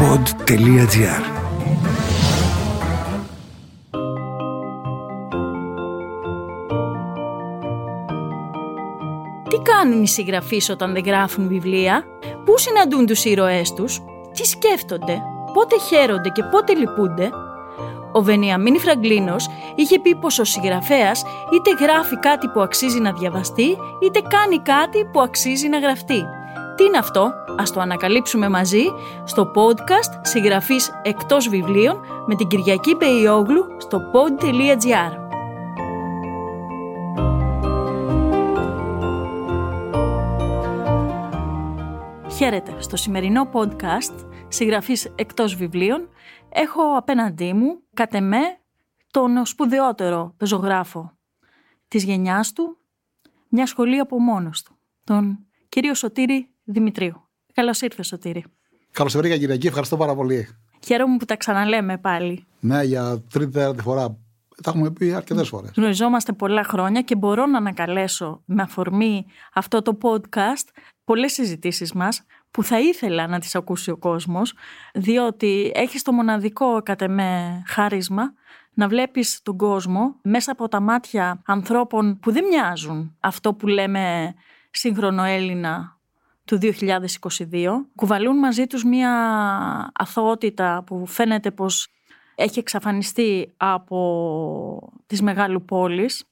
pod.gr. Τι κάνουν οι συγγραφείς όταν δεν γράφουν βιβλία? Πού συναντούν τους ήρωές τους? Τι σκέφτονται? Πότε χαίρονται και πότε λυπούνται? Ο Βενιαμίνη Φραγκλίνος είχε πει πως ο συγγραφέας είτε γράφει κάτι που αξίζει να διαβαστεί, είτε κάνει κάτι που αξίζει να γραφτεί. Τι είναι αυτό? Ας το ανακαλύψουμε μαζί στο podcast «Συγγραφής εκτός βιβλίων» με την Κυριακή Πεϊόγλου στο pod.gr. Χαίρετε. Στο σημερινό podcast «Συγγραφής εκτός βιβλίων» έχω απέναντί μου, κατ' εμέ, τον σπουδαιότερο πεζογράφο της γενιάς του, μια σχολή από μόνος του, τον κύριο Σωτήρη Δημητρίου. Καλώς ήρθε, Σωτήρη. Καλώς ήρθα, Κυριακή. Ευχαριστώ πάρα πολύ. Χαίρομαι που τα ξαναλέμε πάλι. Ναι, για τρίτη φορά. Τα έχουμε πει αρκετές φορές. Γνωριζόμαστε πολλά χρόνια και μπορώ να ανακαλέσω με αφορμή αυτό το podcast πολλές συζητήσεις μας που θα ήθελα να τις ακούσει ο κόσμος, διότι έχεις το μοναδικό κατ' εμέ χάρισμα να βλέπεις τον κόσμο μέσα από τα μάτια ανθρώπων που δεν μοιάζουν αυτό που λέμε σύγχρονο Έλληνα του 2022. Κουβαλούν μαζί τους μια αθωότητα που φαίνεται πως έχει εξαφανιστεί από τις μεγάλου πόλεις,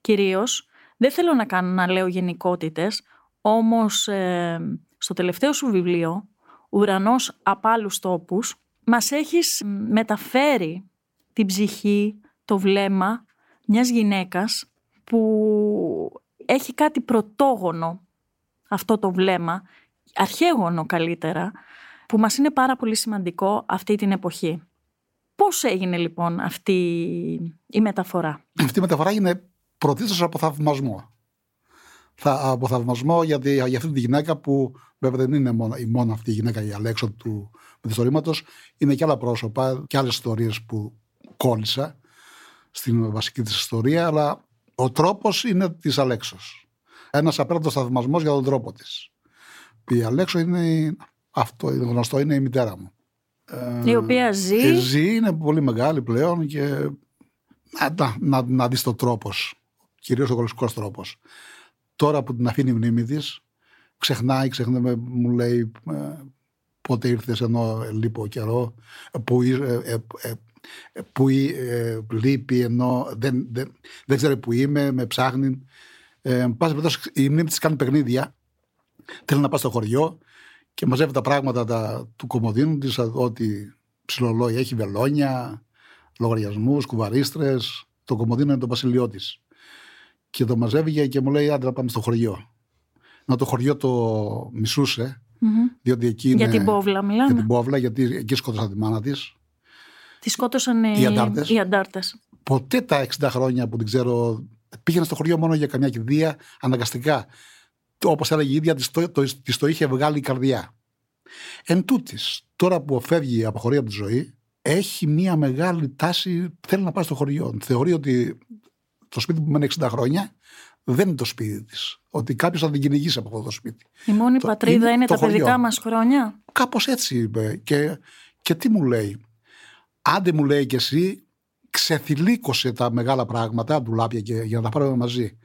κυρίως. Δεν θέλω να κάνω να λέω γενικότητες, όμως στο τελευταίο σου βιβλίο, «Ουρανός απ' άλλους τόπους», μας έχεις μεταφέρει την ψυχή, το βλέμμα μιας γυναίκας που έχει κάτι πρωτόγονο, αυτό το βλέμμα, αρχαίγονο καλύτερα, που μας είναι πάρα πολύ σημαντικό αυτή την εποχή. Πώς έγινε λοιπόν αυτή η μεταφορά? Αυτή η μεταφορά έγινε πρωτίστως από θαυμασμό. Από θαυμασμό για αυτή τη γυναίκα που βέβαια δεν είναι μόνο αυτή η γυναίκα, η Αλέξο του μυθιστορήματος. Είναι και άλλα πρόσωπα και άλλες ιστορίες που κόλλησα στην βασική της ιστορία, αλλά ο τρόπος είναι της Αλέξος. Ένας απέραντος θαυμασμός για τον τρόπο της. Η Αλέξο είναι, αυτό είναι γνωστό, είναι η μητέρα μου. Η οποία ζει, είναι πολύ μεγάλη πλέον και να δεις το τρόπος, κυρίως ο γλωσσικός τρόπος. Τώρα που την αφήνει η μνήμη της, ξεχνάει, μου λέει πότε ήρθες, ενώ λείπω καιρό, που λείπει, ενώ δεν ξέρει που είμαι, με ψάχνει. Πάση περιπτώσει, η μνήμη της κάνει παιχνίδια, θέλει να πάει στο χωριό και μαζεύει τα πράγματα του κομμωδίνου της, ό,τι ψιλολόγια έχει, βελόνια, λογαριασμούς, κουβαρίστρες. Το κομμωδίνο είναι το βασιλιό της. Και το μαζεύει και μου λέει: «Άντρα, πάμε στο χωριό». Να το χωριό το μισούσε, διότι εκεί είναι. Για την Πόβλα, μιλάμε. Για την Πόβλα, γιατί εκεί σκότωσαν τη μάνα της. Τη σκότωσαν οι αντάρτες. Ποτέ τα 60 χρόνια που την ξέρω, πήγαινε στο χωριό μόνο για καμιά κηδεία, αναγκαστικά. Όπως έλεγε η ίδια, της το είχε βγάλει η καρδιά. Εν τούτης, τώρα που φεύγει, αποχωρεί από τη ζωή, έχει μια μεγάλη τάση, θέλει να πάει στο χωριό. Θεωρεί ότι το σπίτι που μένει 60 χρόνια δεν είναι το σπίτι της. Ότι κάποιος θα την κυνηγήσει από αυτό το σπίτι. Η μόνη πατρίδα είναι τα παιδικά μας χρόνια. Κάπως έτσι είπε. Και τι μου λέει? Άντε, μου λέει, και εσύ ξεθυλίκωσε τα μεγάλα πράγματα, ντουλάπια, για να τα πάρουμε μαζί.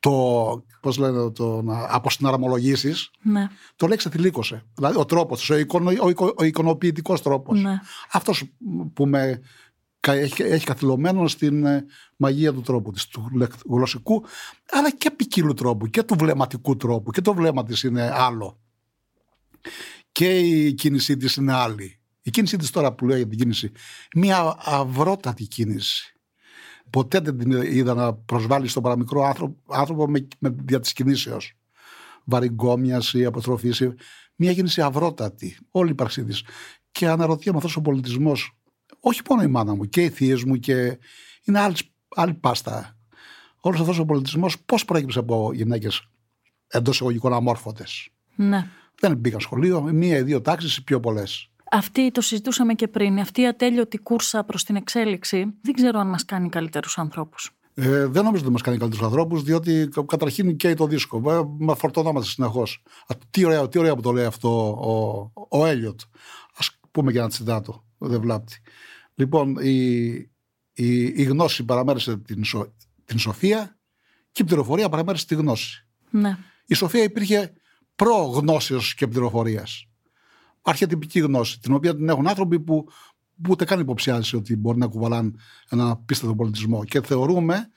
Το να αποσυναρμολογήσεις, ναι. Το λέξε θηλίκωσε. Δηλαδή ο τρόπος, ο εικονοποιητικός τρόπος, ναι. Αυτός που έχει καθυλωμένο στην μαγεία του τρόπου της, του γλωσσικού, αλλά και ποικίλου τρόπου, και του βλεμματικού τρόπου. Και το βλέμμα της είναι άλλο, και η κίνησή της είναι άλλη. Η κίνησή της, τώρα που λέω για την κίνηση, μια αυρότατη κίνηση. Ποτέ δεν την είδα να προσβάλλει στον παραμικρό άνθρωπο δια της κινήσεως. Βαριγκόμιαση, αποτροφήση. Μια κίνηση αυρότατη, όλη η ύπαρξή της. Και αναρωτιέμαι, αυτός ο πολιτισμός, όχι μόνο η μάνα μου και οι θείες μου, και είναι άλλη πάστα. Όλος αυτός ο πολιτισμός πώς προέκυψε από γυναίκες εντός εισαγωγικών αμόρφωτες? Ναι. Δεν μπήκαν σχολείο, μία ή δύο τάξεις ή πιο πολλές. Αυτή, το συζητούσαμε και πριν, αυτή η ατέλειωτη κούρσα προς την εξέλιξη, δεν ξέρω αν μας κάνει καλύτερους ανθρώπους. Δεν νομίζω ότι μας κάνει καλύτερους ανθρώπους, διότι καταρχήν καίει το δίσκο. Μα φορτωνόμαστε συνεχώς. Τι ωραίο που το λέει αυτό ο Έλιοτ. Ας πούμε για να τσιτάτο, δεν βλάπτει. Λοιπόν, η γνώση παραμέρισε την σοφία και η πληροφορία παραμέρισε τη γνώση. Ναι. Η σοφία υπήρχε προ-γνώσεως και πληροφορίας. Αρχιετυπική γνώση, την οποία την έχουν άνθρωποι που ούτε καν υποψιάζει ότι μπορεί να κουβαλάνε ένα απίστευτο πολιτισμό. Και θεωρούμε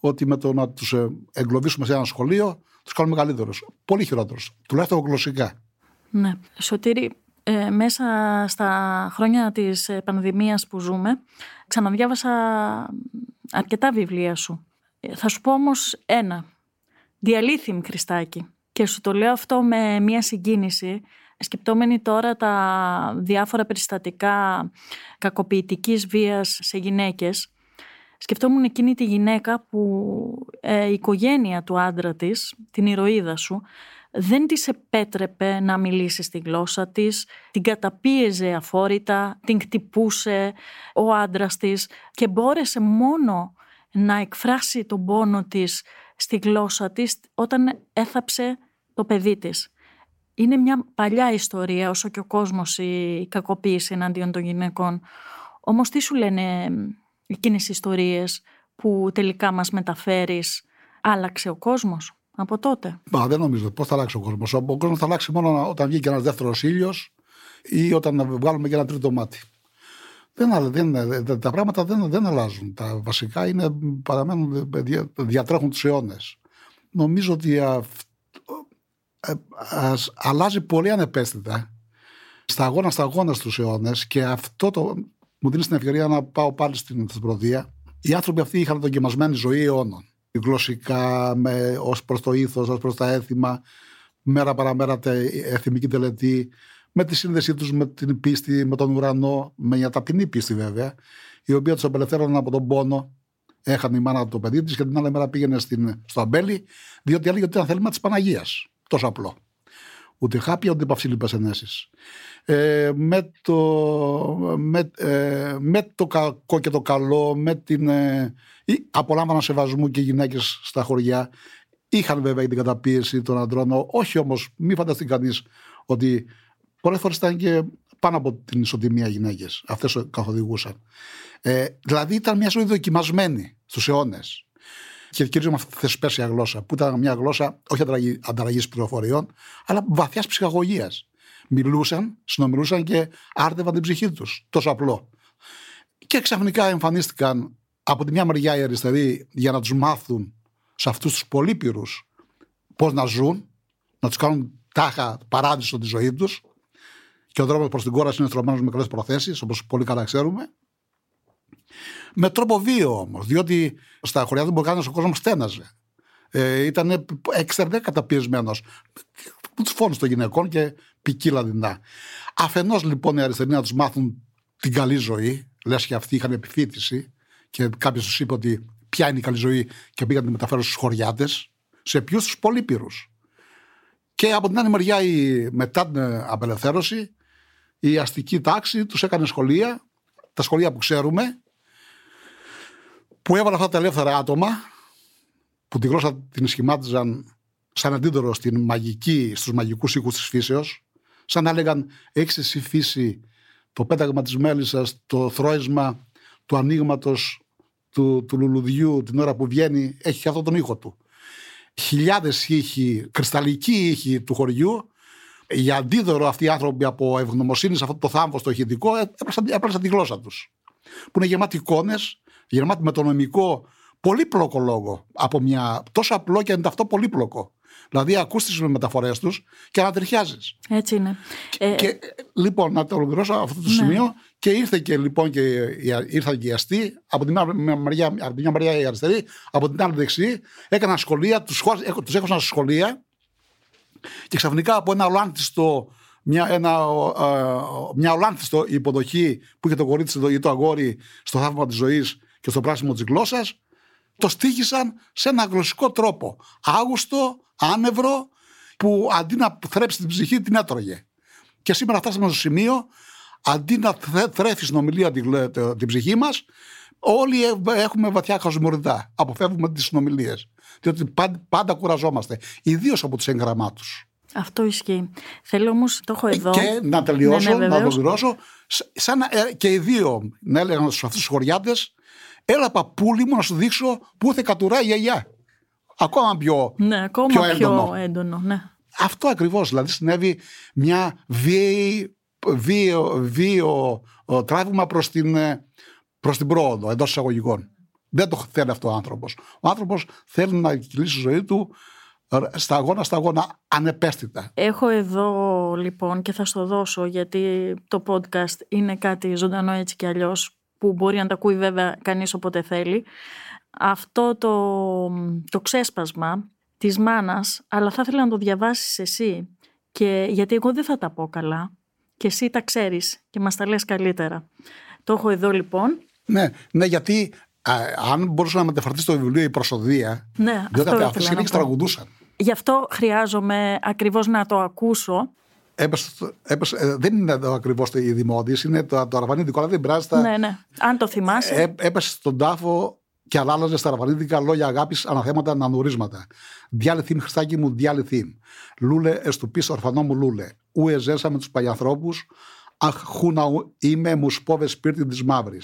ότι με το να τους εγκλωβίσουμε σε ένα σχολείο, τους κάνουμε καλύτερους. Πολύ χειρότερους. Τουλάχιστον γλωσσικά. Ναι. Σωτήρη, μέσα στα χρόνια της πανδημίας που ζούμε, ξαναδιάβασα αρκετά βιβλία σου. Θα σου πω όμως ένα. Διαλύθιμ Χριστάκη. Και σου το λέω αυτό με μία συγκίνηση, σκεπτόμενοι τώρα τα διάφορα περιστατικά κακοποιητικής βίας σε γυναίκες. Σκεφτόμουν εκείνη τη γυναίκα που η οικογένεια του άντρα της, την ηρωίδα σου, δεν της επέτρεπε να μιλήσει στη γλώσσα της, την καταπίεζε αφόρητα, την χτυπούσε ο άντρας της και μπόρεσε μόνο να εκφράσει τον πόνο της στη γλώσσα της όταν έθαψε το παιδί της. Είναι μια παλιά ιστορία όσο και ο κόσμος η κακοποίηση εναντίον των γυναικών. Όμως τι σου λένε εκείνες οι ιστορίες που τελικά μας μεταφέρεις? Άλλαξε ο κόσμος από τότε? Μα δεν νομίζω. Πώς θα αλλάξει ο κόσμος? Ο κόσμος θα αλλάξει μόνο όταν βγει και ένας δεύτερος ήλιος ή όταν βγάλουμε και ένα τρίτο μάτι. Τα πράγματα δεν αλλάζουν. Τα βασικά είναι, παραμένουν, διατρέχουν τους αιώνες. Νομίζω ότι αλλάζει πολύ ανεπαίσθητα σταγόνα στους αιώνες, και αυτό μου δίνει την ευκαιρία να πάω πάλι στην προδία. Οι άνθρωποι αυτοί είχαν δοκιμασμένη ζωή αιώνων. Γλωσσικά, ως προς το ήθος, ως προς τα έθιμα, μέρα παραμέρα εθιμική τελετή, με τη σύνδεσή τους με την πίστη, με τον ουρανό, με μια ταπεινή πίστη βέβαια, η οποία τους απελευθέρωναν από τον πόνο. Έχανε η μάνα το παιδί της και την άλλη μέρα πήγαινε στο αμπέλι, διότι έλεγε ότι ήταν θέλημα της Παναγίας. Τόσο απλό. Ούτε χάπια, ούτε παυσίλιππες ενέσεις. Με το κακό και το καλό, με την απολάμβαναν σεβασμού και οι γυναίκες στα χωριά. Είχαν βέβαια την καταπίεση των αντρών. Όχι όμως, μη φανταστεί κανείς ότι πολλές φορές ήταν και πάνω από την ισοτιμία γυναίκες. Αυτές καθοδηγούσαν. Δηλαδή ήταν μια ζωή δοκιμασμένη στους αιώνες. Και κυρίως με αυτή τη θεσπέσια γλώσσα, που ήταν μια γλώσσα όχι ανταλλαγής πληροφοριών, αλλά βαθιάς ψυχαγωγίας. Μιλούσαν, συνομιλούσαν και άρτευαν την ψυχή τους. Τόσο απλό. Και ξαφνικά εμφανίστηκαν από τη μια μεριά οι αριστεροί για να τους μάθουν σε αυτούς τους πολύπειρους πώς να ζουν, να τους κάνουν τάχα παράδεισο τη ζωή τους. Και ο δρόμος προς την κόραση είναι στρωμένος με καλές προθέσεις, όπως πολύ καλά ξέρουμε. Με τρόπο βίαιο όμως, διότι στα χωριά των Μπαλκάνων ο κόσμος στέναζε. Ήταν εξαιρετικά καταπιεσμένος. Τους φόνους των γυναικών και ποικίλα δεινά. Αφενός λοιπόν οι αριστεροί να τους μάθουν την καλή ζωή, λες και αυτοί είχαν επιφύτηση και κάποιος τους είπε ότι ποια είναι η καλή ζωή και πήγαν να τη μεταφέρουν στους χωριάτες, σε ποιους? Στους πολύπειρους. Και από την άλλη μεριά, μετά την απελευθέρωση, η αστική τάξη τους έκανε σχολεία, τα σχολεία που ξέρουμε, που έβαλαν αυτά τα ελεύθερα άτομα, που τη γλώσσα την σχημάτιζαν σαν αντίδωρο στους μαγικούς οίκους της φύσεως, σαν να λέγαν έχεις εσύ φύση, το πέταγμα της μέλισσας, το θρώισμα του ανοίγματος του λουλουδιού την ώρα που βγαίνει, έχει αυτόν τον ήχο του. Χιλιάδες ήχοι, κρυσταλλικοί ήχοι του χωριού, για αντίδωρο αυτοί οι άνθρωποι από ευγνωμοσύνη σε αυτό το θάμβο στο ηχητικό έπλασαν τη γλώσσα τους. Που είναι γεμάτη εικόνες, γεμάτη με το νομικό πολύπλοκο λόγο. Από μια τόσο απλό και ενταυτό πολύπλοκο. Δηλαδή, ακούς τις μεταφορές τους και ανατριχιάζεις. Έτσι είναι. Και, λοιπόν, να το ολοκληρώσω αυτό το σημείο. Και ήρθε και λοιπόν ήρθαν και οι αστεί, από την μια μεριά οι αριστεροί, από την άλλη δεξιοί, έκαναν σχολεία, τους έχωσαν στα σχολεία, και ξαφνικά από μια ολάνθιστο υποδοχή που είχε το κορίτσι ή το αγόρι στο θαύμα της ζωής και στο πράσινο της γλώσσας, το στοίχησαν σε ένα γλωσσικό τρόπο άγουστο, άνευρο, που αντί να θρέψει την ψυχή την έτρωγε. Και σήμερα φτάσαμε στο σημείο, αντί να θρέφει στην ομιλία την ψυχή μας, όλοι έχουμε βαθιά χασμουριδά. Αποφεύγουμε τις συνομιλίες. Διότι πάντα κουραζόμαστε. Ιδίως από τους εγγραμμάτους. Αυτό ισχύει. Θέλω όμως, το έχω εδώ. Και να τελειώσω, ναι, να ολοκληρώσω. Σαν και οι δύο να έλεγαν στους αυτούς τους χωριάτες, έλα παππούλη μου να σου δείξω πού θα κατουράει η γιαγιά. Ακόμα πιο, ναι, ακόμα πιο έντονο. Πιο έντονο, ναι. Αυτό ακριβώς. Δηλαδή συνέβη μια βίαιο τράβημα προς την πρόοδο εντός εισαγωγικών. Δεν το θέλει αυτό ο άνθρωπος. Ο άνθρωπος θέλει να κυλήσει τη ζωή του σταγόνα ανεπαίσθητα. Έχω εδώ λοιπόν, και θα στο δώσω, γιατί το podcast είναι κάτι ζωντανό έτσι και αλλιώς, που μπορεί να τα ακούει βέβαια κανείς όποτε θέλει, αυτό το ξέσπασμα της μάνας, αλλά θα ήθελα να το διαβάσεις εσύ, και γιατί εγώ δεν θα τα πω καλά και εσύ τα ξέρεις και μας τα λες καλύτερα. Το έχω εδώ λοιπόν. Ναι, γιατί αν μπορούσα να μεταφερθεί στο βιβλίο η προσωδία, ναι, διότι αυτοί οι συνήθως τραγουδούσαν. Γι' αυτό χρειάζομαι ακριβώς να το ακούσω. Έπεσε, δεν είναι ακριβώς η δημότηση, είναι το αραβανίδικο, αλλά δεν πειράζει. Ναι, αν το θυμάσαι. Έπεσε στον τάφο και αλλάλαζε στα αραβανίδικα λόγια αγάπης, αναθέματα, ανανουρίσματα. Διάλυθήμ, Χριστάκι μου, διάλυθήμ. Λούλε, εστουπείς, ορφανό μου, λούλε. Ου εζέσα με τους παλιανθρώπους, αχ, χούνα είμαι, μου σπόβε σπίρτη τη μαύρη.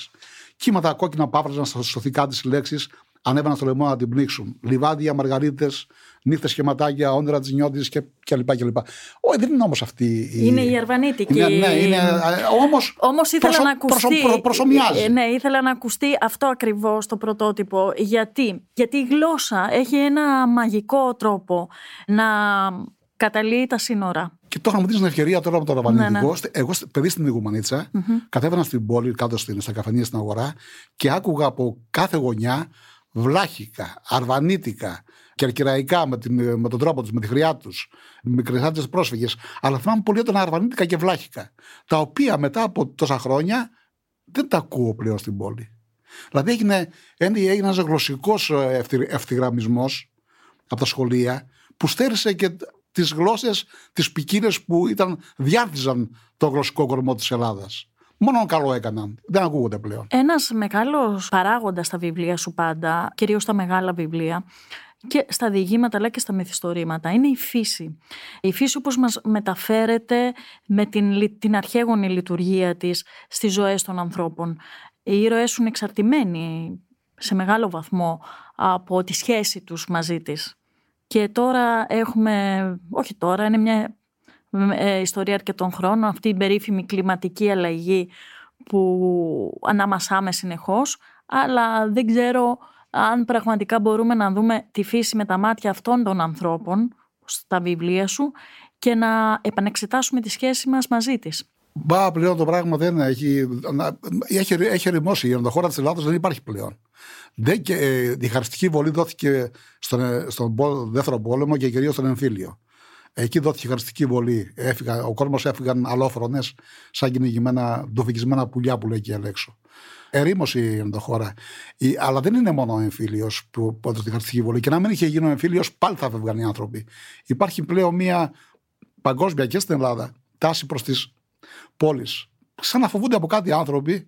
Κύματα κόκκινα πάβραζαν στα σωθικά της λέξης, ανέβαιναν στο λαιμό να την πνίξουν. Λιβάδια, μαργαρίτες, νύχτες και ματάκια, όνειρα της νιώτης κλπ. Όχι, δεν είναι όμως αυτή. Είναι η αρβανίτικη. Ναι, όμως ήθελα να ακουστεί. Προσομοιάζει. Ναι, ήθελα να ακουστεί αυτό ακριβώς το πρωτότυπο. Γιατί η γλώσσα έχει ένα μαγικό τρόπο να καταλύει τα σύνορα. Και τώρα μου δίνει την ευκαιρία τώρα από το αραβανιδικό. Ναι. Εγώ, παιδί στην Ηγουμενίτσα, κατέβαινα στην πόλη, κάτω στα καφενεία στην αγορά, και άκουγα από κάθε γωνιά βλάχικα, αρβανίτικα, κερκυραϊκά με τον τρόπο τους, με τη χρειά τους, μικρεσάντες πρόσφυγες. Αλλά θυμάμαι πολύ όταν αρβανίτικα και βλάχικα, τα οποία μετά από τόσα χρόνια δεν τα ακούω πλέον στην πόλη. Δηλαδή έγινε ένας γλωσσικός ευθυγραμμισμός από τα σχολεία που στέρισε και τις γλώσσες, τις ποικίλες που διάρτιζαν το γλωσσικό κορμό της Ελλάδας. Μόνο καλό έκαναν. Δεν ακούγονται πλέον. Ένας μεγάλος παράγοντας στα βιβλία σου πάντα, κυρίως στα μεγάλα βιβλία, και στα διηγήματα αλλά και στα μυθιστορήματα, είναι η φύση. Η φύση όπως μας μεταφέρεται με την αρχαίγονη λειτουργία της στις ζωές των ανθρώπων. Οι ήρωές σου είναι εξαρτημένοι σε μεγάλο βαθμό από τη σχέση τους μαζί της. Και τώρα είναι μια ιστορία αρκετών χρόνων, αυτή η περίφημη κλιματική αλλαγή που αναμασάμε συνεχώς, αλλά δεν ξέρω αν πραγματικά μπορούμε να δούμε τη φύση με τα μάτια αυτών των ανθρώπων στα βιβλία σου και να επανεξετάσουμε τη σχέση μας μαζί της. Μπα, πλέον το πράγμα δεν έχει ερημώσει. Η ενδοχώρα της Ελλάδας δεν υπάρχει πλέον. Η χαριστική βολή δόθηκε στον δεύτερο πόλεμο και κυρίως στον εμφύλιο. Εκεί δόθηκε η χαριστική βολή. Ο κόσμος έφυγαν αλόφρονες σαν κυνηγημένα, ντουφικισμένα πουλιά που λέει και Αλέξο. Ερήμωση η ενδοχώρα. Αλλά δεν είναι μόνο ο εμφύλιος που έδωσε τη χαριστική βολή. Και να μην είχε γίνει ο εμφύλιος, πάλι θα φεύγαν οι άνθρωποι. Υπάρχει πλέον μια παγκόσμια και στην Ελλάδα τάση προς τις πόλεις. Σαν να φοβούνται από κάτι άνθρωποι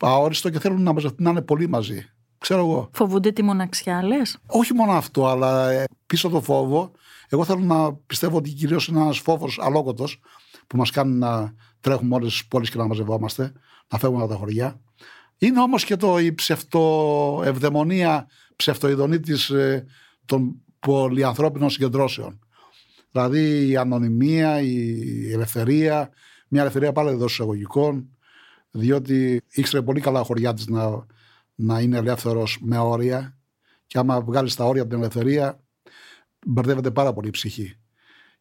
αόριστο και θέλουν να είναι πολύ μαζί. Ξέρω εγώ. Φοβούνται τη μοναξιά, λες? Όχι μόνο αυτό, αλλά πίσω το φόβο. Εγώ θέλω να πιστεύω ότι κυρίως είναι ένας φόβος αλόκοτος που μας κάνει να τρέχουμε όλες τις πόλεις και να μαζευόμαστε, να φεύγουμε από τα χωριά. Είναι όμως και η ψευτοευδαιμονία, ψευτοειδονή των πολυανθρώπινων συγκεντρώσεων. Δηλαδή η ανωνυμία, η ελευθερία, μια ελευθερία πάλι εντός εισαγωγικών, διότι ήξερε πολύ καλά ο χωριάτης να είναι ελεύθερος με όρια, και άμα βγάλεις τα όρια από την ελευθερία μπερδεύεται πάρα πολύ η ψυχή.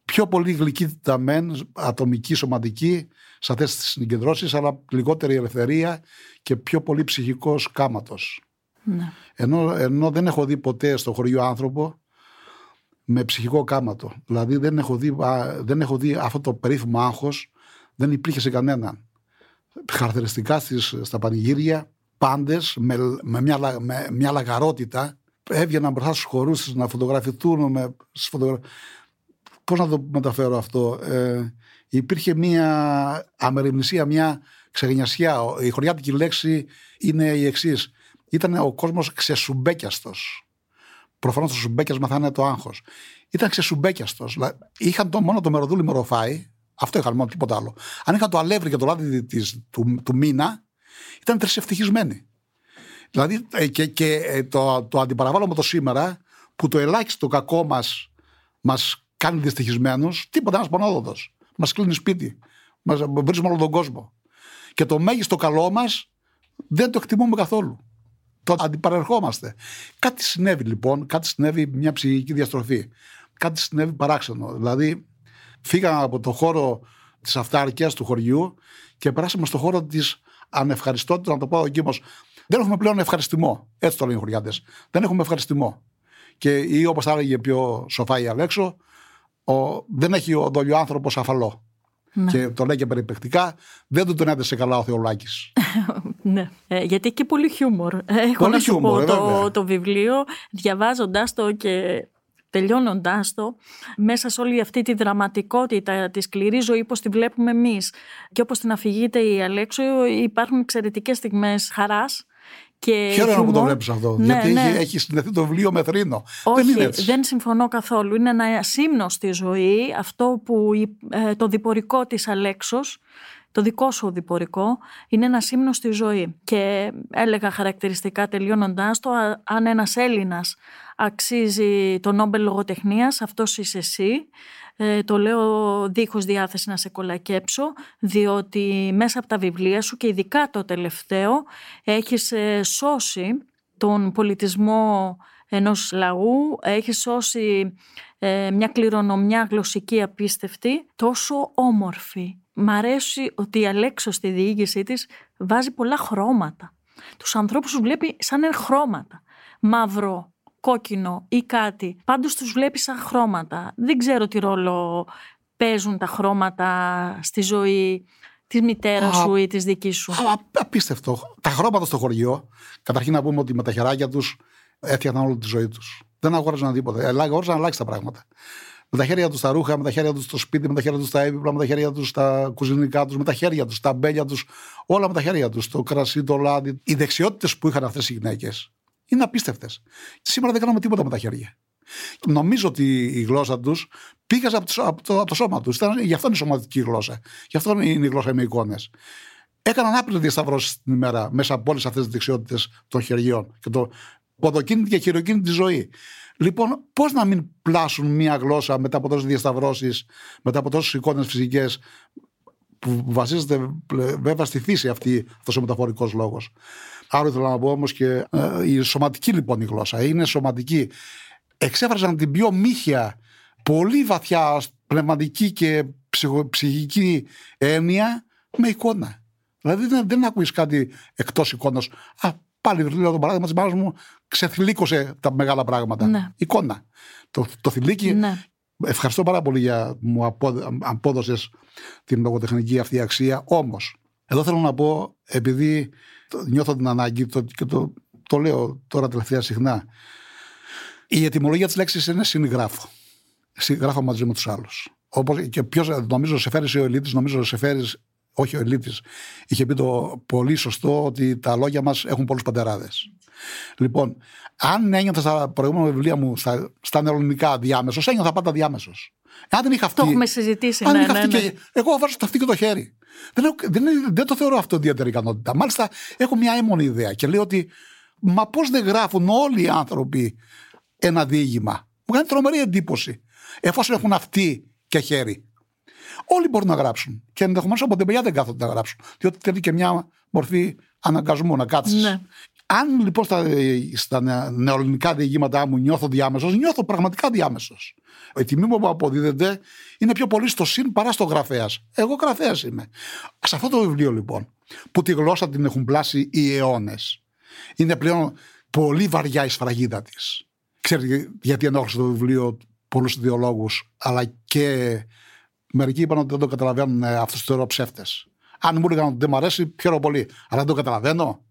Πιο πολύ γλυκύτητα μεν, ατομική, σωματική, σε αυτές τις συγκεντρώσεις, αλλά λιγότερη ελευθερία και πιο πολύ ψυχικός κάματος. Ναι. Ενώ δεν έχω δει ποτέ στο χωριό άνθρωπο με ψυχικό κάματο. Δηλαδή δεν έχω δει αυτό το περίφημο άγχος, δεν υπήρχε σε κανέναν. Χαρακτηριστικά στα πανηγύρια, πάντες με μια λαγαρότητα έβγαιναν μπροστά στους χορούς τους να φωτογραφηθούν. Πώς να το μεταφέρω αυτό? Υπήρχε μια αμεριμνησία, μια ξεγενιασιά. Η χωριάτικη λέξη είναι η εξής. Ήταν ο κόσμος ξεσουμπέκιαστος. Προφανώς το σουμπέκιασμα θα είναι το άγχος. Ήταν ξεσουμπέκιαστος. Είχαν μόνο το μεροδούλι μεροφάι, αυτό είχαν μόνο, τίποτα άλλο. Αν είχαν το αλεύρι και το λάδι του μήνα, ήταν τρισευτυχισμένοι. Δηλαδή και το αντιπαραβάλλω με το σήμερα, που το ελάχιστο κακό μας κάνει δυστυχισμένους, τίποτα, ένας πονόδοντος. Μας κλείνει σπίτι, μας βρίσκει όλο τον κόσμο. Και το μέγιστο καλό μας δεν το εκτιμούμε καθόλου. Το αντιπαρερχόμαστε. Κάτι συνέβη λοιπόν, κάτι συνέβη, μια ψυχική διαστροφή. Κάτι συνέβη παράξενο. Δηλαδή, φύγαμε από το χώρο της αυταρκίας του χωριού και περάσαμε στο χώρο της ανευχαριστότητας, να το πω εγκύμως. Δεν έχουμε πλέον ευχαριστημό. Έτσι το λένε οι χωριάτες. Δεν έχουμε ευχαριστημό. Και ή όπως θα έλεγε πιο σοφά η Αλέξο, δεν έχει ο δολιοάνθρωπος αφαλό. Ναι. Και το λέει και περιπαικτικά, δεν του τον έδεσε καλά ο Θεολάκης. Ναι, γιατί έχει και πολύ χιούμορ. Έχω πολύ να σου χιούμορ, πω το βιβλίο, διαβάζοντάς το και τελειώνοντάς το, μέσα σε όλη αυτή τη δραματικότητα, τη σκληρή ζωή, όπως τη βλέπουμε εμείς και όπως την αφηγείται η Αλέξο, υπάρχουν εξαιρετικές στιγμές χαράς. Χαίρομαι που το βλέπεις αυτό, ναι, γιατί ναι. Έχει συνδεθεί το βιβλίο με θρήνο. Όχι, δεν συμφωνώ καθόλου. Είναι ένα σύμνο στη ζωή, αυτό που το διπορικό της Αλέξος, το δικό σου διπορικό, είναι ένα σύμνο στη ζωή. Και έλεγα χαρακτηριστικά τελειώνοντάς το, αν ένας Έλληνας αξίζει το Νόμπελ λογοτεχνίας, αυτός είσαι εσύ. Το λέω δίχως διάθεση να σε κολακέψω, διότι μέσα από τα βιβλία σου και ειδικά το τελευταίο έχεις σώσει τον πολιτισμό ενός λαού, έχεις σώσει μια κληρονομιά γλωσσική απίστευτη, τόσο όμορφη. Μ' αρέσει ότι η Αλέξος στη διοίκησή της βάζει πολλά χρώματα. Τους ανθρώπους τους βλέπει σαν χρώματα, μαύρο, κόκκινο ή κάτι. Πάντως τους βλέπεις σαν χρώματα. Δεν ξέρω τι ρόλο παίζουν τα χρώματα στη ζωή της μητέρας σου ή της δικής σου. Απίστευτο. Τα χρώματα στο χωριό, καταρχήν να πούμε ότι με τα χεράκια τους έφτιαχναν όλη τη ζωή τους. Δεν αγόραζαν τίποτα. Αγόραζαν να αλλάξει τα πράγματα. Με τα χέρια τους στα ρούχα, με τα χέρια τους στο σπίτι, με τα χέρια τους στα έπιπλα, με τα χέρια τους στα κουζινικά τους, με τα χέρια τους, τα μπέλια τους, όλα με τα χέρια τους. Το κρασί, το λάδι. Οι δεξιότητες που είχαν αυτές οι γυναίκες είναι απίστευτες. Σήμερα δεν κάνουμε τίποτα με τα χέρια. Νομίζω ότι η γλώσσα τους πήγαζε από το σώμα τους. Γι' αυτό είναι η σωματική γλώσσα. Γι' αυτό είναι η γλώσσα με εικόνες. Έκαναν άπειρες διασταυρώσεις την ημέρα μέσα από όλες αυτές τις δεξιότητες των χεριών και το ποδοκίνητη και χειροκίνητη ζωή. Λοιπόν, πώς να μην πλάσουν μία γλώσσα μετά από τόσες διασταυρώσεις, μετά από τόσες εικόνες φυσικές, που βασίζεται βέβαια στη φύση αυτή, αυτός ο μεταφορικός λόγος. Άλλο ήθελα να πω όμως και η σωματική λοιπόν η γλώσσα, είναι σωματική. Εξέφραζαν την πιο μύχια, πολύ βαθιά πνευματική και ψυχική έννοια με εικόνα. Δηλαδή δεν ακούεις κάτι εκτός εικόνας. Πάλι βρήκα το παράδειγμα της μάνας μου, ξεθυλίκωσε τα μεγάλα πράγματα. Ναι. Εικόνα. Το θηλίκι. Ναι. Ευχαριστώ πάρα πολύ για μου απόδωσες την λογοτεχνική αυτή αξία. Όμως, εδώ θέλω να πω, επειδή νιώθω την ανάγκη και το λέω τώρα τελευταία συχνά, η ετυμολογία της λέξης είναι συγγράφω. Συγγράφω μαζί με τους άλλους. Όπως και ποιος, νομίζω σε φέρεις ο Ελίτης, όχι ο Ελίτης, είχε πει το πολύ σωστό ότι τα λόγια μας έχουν πολλούς παντεράδες. Λοιπόν, αν ένιωθα στα προηγούμενα βιβλία μου στα νεοελληνικά διάμεσος, ένιωθα πάντα διάμεσος. Αν δεν είχα αυτή. Το έχουμε συζητήσει. Αν είχα αυτή και, εγώ βάζω το αυτή και το χέρι. Δεν το θεωρώ αυτό ιδιαίτερη ικανότητα. Μάλιστα, έχω μια έμμονη ιδέα και λέω ότι μα πώς δεν γράφουν όλοι οι άνθρωποι ένα διήγημα. Μου κάνει τρομερή εντύπωση. Εφόσον έχουν αυτή και χέρι. Όλοι μπορούν να γράψουν. Και ενδεχομένως από την παιδιά δεν κάθονται να γράψουν. Διότι θέλει και μια μορφή αναγκασμού να κάτσεις. Ναι. Αν λοιπόν στα νεοελληνικά διηγήματά μου νιώθω διάμεσος, νιώθω πραγματικά διάμεσος. Η τιμή μου που αποδίδεται είναι πιο πολύ στο συν παρά στο γραφέας. Εγώ γραφέας είμαι. Σε αυτό το βιβλίο λοιπόν, που τη γλώσσα την έχουν πλάσει οι αιώνες, είναι πλέον πολύ βαριά η σφραγίδα της. Ξέρετε γιατί ενόχλησε το βιβλίο πολλούς ιδιολόγους, αλλά και. Μερικοί είπαν ότι δεν το καταλαβαίνουν, αυτού του θεωρώ ψεύτες. Αν μου έλεγαν ότι δεν μου αρέσει, χαίρομαι πολύ. Αλλά δεν το καταλαβαίνω.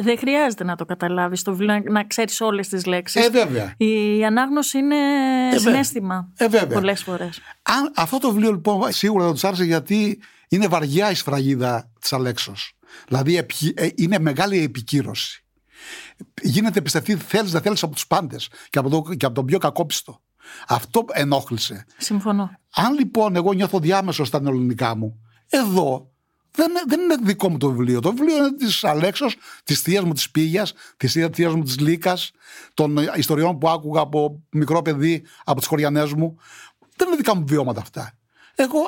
Δεν χρειάζεται να το καταλάβεις το βιβλίο, να ξέρεις όλες τις λέξεις. Βέβαια. Η ανάγνωση είναι συναίσθημα. Πολλές φορές. Αυτό το βιβλίο λοιπόν σίγουρα δεν τους άρεσε γιατί είναι βαριά η σφραγίδα της Αλέξος. Δηλαδή είναι μεγάλη επικύρωση. Γίνεται πιστευτή, θέλεις να θέλεις από τους πάντες και από τον πιο κακόπιστο. Αυτό ενόχλησε. Συμφωνώ. Αν λοιπόν εγώ νιώθω διάμεσο στα ελληνικά μου, εδώ δεν είναι δικό μου το βιβλίο. Το βιβλίο είναι της Αλέξος, της θείας μου της Πήγιας, της θείας μου της Λύκας, των ιστοριών που άκουγα από μικρό παιδί, από τις χωριανές μου. Δεν είναι δικά μου βιώματα αυτά. Εγώ,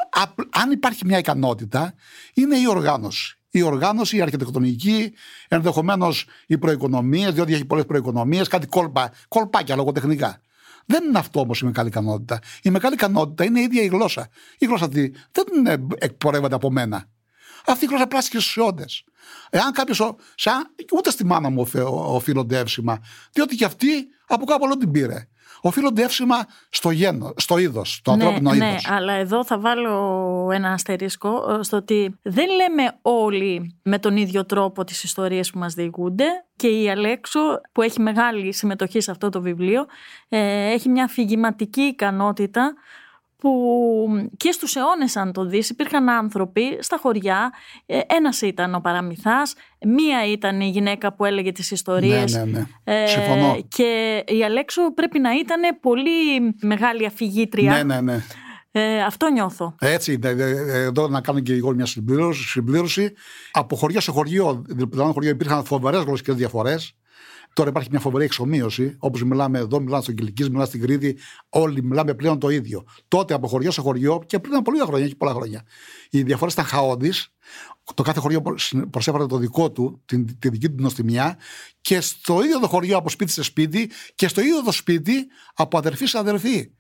αν υπάρχει μια ικανότητα, είναι η οργάνωση. Η οργάνωση, η αρχιτεκτονική, ενδεχομένως οι προοικονομίες, διότι έχει πολλές προοικονομίες, κάτι κολπάκια λογοτεχνικά. Δεν είναι αυτό όμως η μεγάλη ικανότητα. Η μεγάλη ικανότητα είναι η ίδια η γλώσσα. Η γλώσσα αυτή δεν εκπορεύεται από μένα. Αυτή η γλώσσα πράσινη στου αιώνε. Εάν κάποιο. Ούτε στη μάνα μου οφείλονται εύσημα, διότι και αυτή από κάπου όλο την πήρε. Οφείλονται εύσημα στο γένος, στο είδος, στο ανθρώπινο είδος. Ναι, αλλά εδώ θα βάλω ένα αστερίσκο στο ότι δεν λέμε όλοι με τον ίδιο τρόπο τις ιστορίες που μας διηγούνται, και η Αλέξου, που έχει μεγάλη συμμετοχή σε αυτό το βιβλίο, έχει μια αφηγηματική ικανότητα που και στους αιώνες, αν το δεις, υπήρχαν άνθρωποι στα χωριά. Ένας ήταν ο παραμυθάς, μία ήταν η γυναίκα που έλεγε τις ιστορίες. Ναι. Συμφωνώ. Και η Αλέξου πρέπει να ήταν πολύ μεγάλη αφηγήτρια. Ναι. Αυτό νιώθω. Έτσι, εδώ να κάνω και εγώ μια συμπλήρωση. Από χωριό σε χωριό, δηλαδή χωριό υπήρχαν φοβερές γλωσσικές διαφορές. Τώρα υπάρχει μια φοβερή εξομοίωση. Όπως μιλάμε εδώ, μιλάμε στον Κυλκής, μιλάμε στην Κρήτη. Όλοι μιλάμε πλέον το ίδιο. Τότε από χωριό σε χωριό, και πριν από πολλά χρόνια, οι διαφορές ήταν χαώδεις. Το κάθε χωριό προσέφερε το δικό του, τη δική του νοστιμιά. Και στο ίδιο το χωριό από σπίτι σε σπίτι, και στο ίδιο το σπίτι από αδερφή σε αδερφή.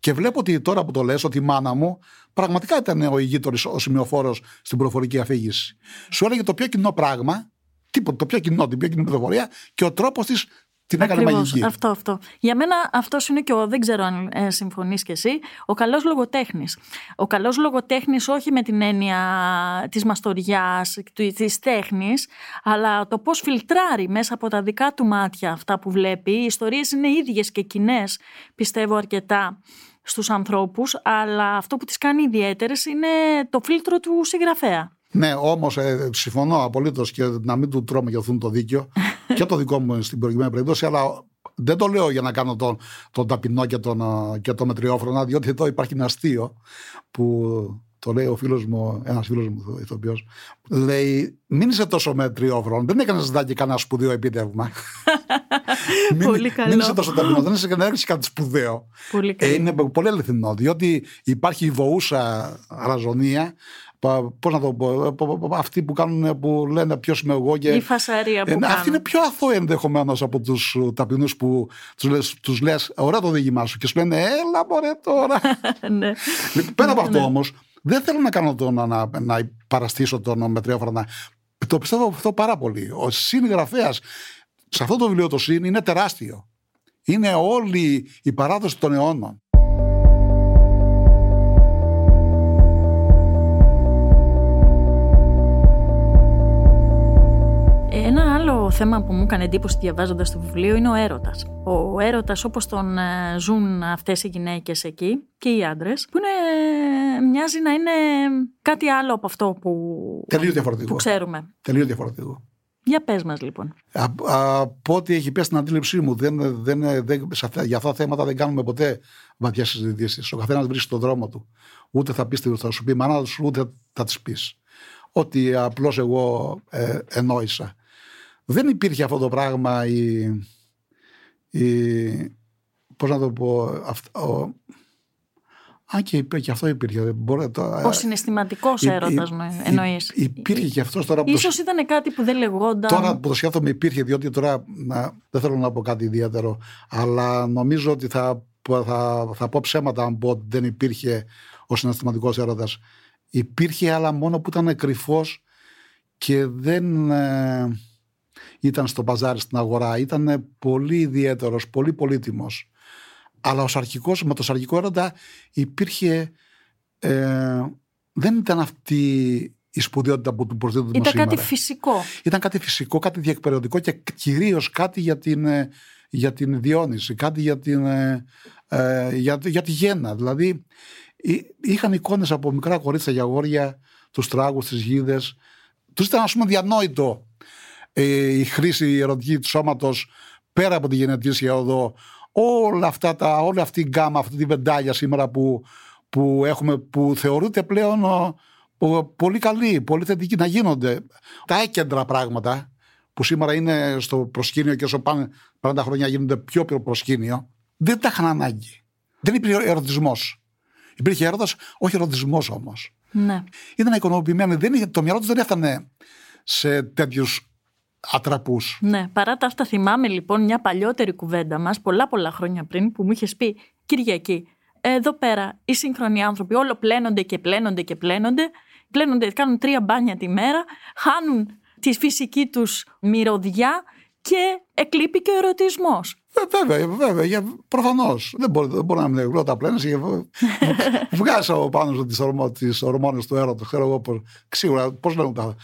Και βλέπω ότι τώρα που το λες, ότι η μάνα μου πραγματικά ήταν ο ηγείτορης, ο σημειοφόρος στην προφορική αφήγηση. Σου έλεγε το πιο κοινό πράγμα. Τίποτα, το πιο κοινό, την πιο κοινή πληροφορία, και ο τρόπος της την έκανε μαγική. Αυτό. Για μένα αυτός είναι και δεν ξέρω αν συμφωνείς κι εσύ, ο καλός λογοτέχνης. Ο καλός λογοτέχνης όχι με την έννοια της μαστοριάς, της τέχνης, αλλά το πώς φιλτράρει μέσα από τα δικά του μάτια αυτά που βλέπει. Οι ιστορίες είναι ίδιες και κοινές, πιστεύω αρκετά, στους ανθρώπους, αλλά αυτό που τις κάνει ιδιαίτερες είναι το φίλτρο του συγγραφέα. Ναι, όμως συμφωνώ απολύτως, και να μην του τρώμε και οθούν το δίκιο και το δικό μου στην προηγούμενη περίπτωση, αλλά δεν το λέω για να κάνω τον ταπεινό και τον μετριόφρονα, διότι εδώ υπάρχει ένα αστείο που το λέει ένας φίλος μου ηθοποιός, λέει μην είσαι τόσο μετριόφρονο, δεν έκανες δηλαδή κανένα σπουδαίο επίτευγμα. Μην είσαι τόσο ταπεινό, δεν είσαι κάτι σπουδαίο. Είναι πολύ αληθινό, διότι υπάρχει η βοούσα ραζονία. Πώς να το πω, αυτοί που λένε ποιος είμαι εγώ. Και η φασαρία που κάνουν. Αυτή είναι πιο αθώοι ενδεχομένως από τους ταπεινούς που τους λες ωραία το δίγημά σου, και σου λένε έλα μωρέ τώρα. Πέρα από αυτό όμως, δεν θέλω να κάνω να παραστήσω τον μετριόφρονα. Το πιστεύω αυτό πάρα πολύ. Ο συγγραφέας σε αυτό το βιβλίο, το συν είναι τεράστιο. Είναι όλη η παράδοση των αιώνων. Ένα άλλο θέμα που μου έκανε εντύπωση διαβάζοντας το βιβλίο είναι ο έρωτας. Ο έρωτας όπως τον ζουν αυτές οι γυναίκες εκεί και οι άντρες, που μοιάζει να είναι κάτι άλλο από αυτό που ξέρουμε. Τελείως διαφορετικό. Για πες μας λοιπόν. Από ό,τι έχει πέσει στην αντίληψή μου, για αυτά τα θέματα δεν κάνουμε ποτέ βαθιές συζητήσεις. Ο καθένας βρίσκει τον δρόμο του. Ούτε θα σου πει η μάνα σου, ούτε θα της πεις. Ότι απλώς εγώ ενόησα. Δεν υπήρχε αυτό το πράγμα πώς να το πω, αν και αυτό υπήρχε. Ο συναισθηματικός έρωτας εννοείς. Υπήρχε και αυτός τώρα. Ίσως ήταν κάτι που δεν λεγόταν. Τώρα που το σκέφτομαι υπήρχε, διότι τώρα δεν θέλω να πω κάτι ιδιαίτερο, αλλά νομίζω ότι θα πω ψέματα αν πω ότι δεν υπήρχε ο συναισθηματικός έρωτας. Υπήρχε, αλλά μόνο που ήταν κρυφός και δεν ήταν στο μπαζάρι, στην αγορά. Ήταν πολύ ιδιαίτερος, πολύ πολύτιμος. Αλλά με το σαρκικό έρωτα υπήρχε. Δεν ήταν αυτή η σπουδαιότητα που του προσδίδουμε σήμερα. Ήταν κάτι φυσικό. Ήταν κάτι φυσικό, κάτι διεκπεριωτικό και κυρίως κάτι για την διόνυση, κάτι για τη γέννα. Δηλαδή. Είχαν εικόνες από μικρά κορίτσια και αγόρια, τους τράγους, τις γίδες. Τους ήταν, ας πούμε, διανόητο η χρήση η ερωτική του σώματος πέρα από τη γενετήσια οδό, όλη αυτή η γκάμα, αυτή την πεντάλια σήμερα που έχουμε, που θεωρείται πλέον πολύ καλή, πολύ θετική να γίνονται. Τα έκεντρα πράγματα που σήμερα είναι στο προσκήνιο και όσο πάνε 40 χρόνια γίνονται πιο προσκήνιο, δεν τα είχαν ανάγκη. Δεν υπήρχε ερωτισμός. Υπήρχε έρωτας, όχι ερωτισμός όμως. Ναι. Ήταν οικονοποιημένοι. Το μυαλό τους δεν έφτανε σε τέτοιους ατραπούς. Ναι, παρά τα αυτά θυμάμαι λοιπόν μια παλιότερη κουβέντα μας πολλά χρόνια πριν που μου είχες πει Κυριακή, εδώ πέρα οι σύγχρονοι άνθρωποι όλο πλένονται, κάνουν 3 μπάνια τη μέρα, χάνουν τη φυσική τους μυρωδιά και εκλείπει και ο ερωτισμός. Βέβαια, προφανώς. Δεν μπορεί να μην εγγλώ τα πλένες. Βγάζω πάνω σου τις ορμόνες του έρωτος. Ξέρω εγώ πώς λέγουν τα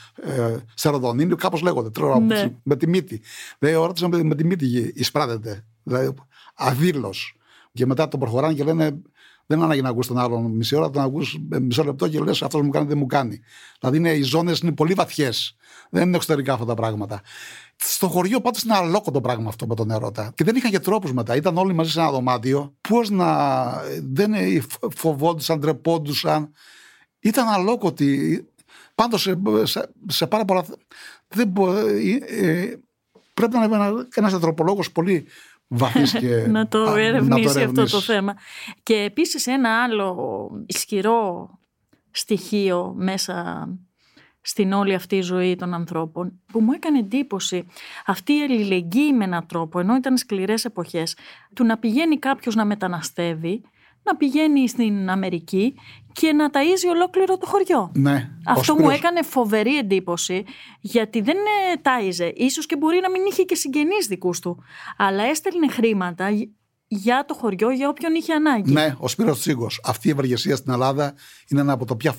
σεροτονίνη, κάπως λέγονται. Τρώω με τη μύτη. Δηλαδή, ο έρωτος με τη μύτη εισπράτεται. Δηλαδή, αδήλως. Και μετά τον προχωράνε και λένε δεν ανάγκη να ακούς τον άλλον μισή ώρα, τον ακούς μισό λεπτό και λες αυτός μου κάνει, δεν μου κάνει. Δηλαδή οι ζώνες είναι πολύ βαθιές. Δεν είναι εξωτερικά αυτά τα πράγματα. Στο χωριό πάντως είναι αλόκο το πράγμα αυτό με τον ερώτα. Και δεν είχαν και τρόπους μετά. Ήταν όλοι μαζί σε ένα δωμάτιο. Πώς να. Δεν φοβόντουσαν, ντρεπόντουσαν. Ήταν αλόκοτοι. Πάντως σε πάρα πολλά. Δεν πρέπει να είναι ένας ανθρωπολόγος πολύ. Και να το ερευνήσει αυτό το θέμα. Και επίσης ένα άλλο ισχυρό στοιχείο μέσα στην όλη αυτή η ζωή των ανθρώπων που μου έκανε εντύπωση αυτή η αλληλεγγύη με έναν τρόπο, ενώ ήταν σκληρές εποχές, του να πηγαίνει κάποιος να μεταναστεύει, να πηγαίνει στην Αμερική και να ταΐζει ολόκληρο το χωριό. Ναι, αυτό μου έκανε φοβερή εντύπωση, γιατί δεν ταΐζε. Ίσως και μπορεί να μην είχε και συγγενείς δικούς του, αλλά έστελνε χρήματα για το χωριό, για όποιον είχε ανάγκη. Ναι, ο Σπύρος Τσίγκος. Αυτή η ευεργεσία στην Ελλάδα είναι ένα από τα πιο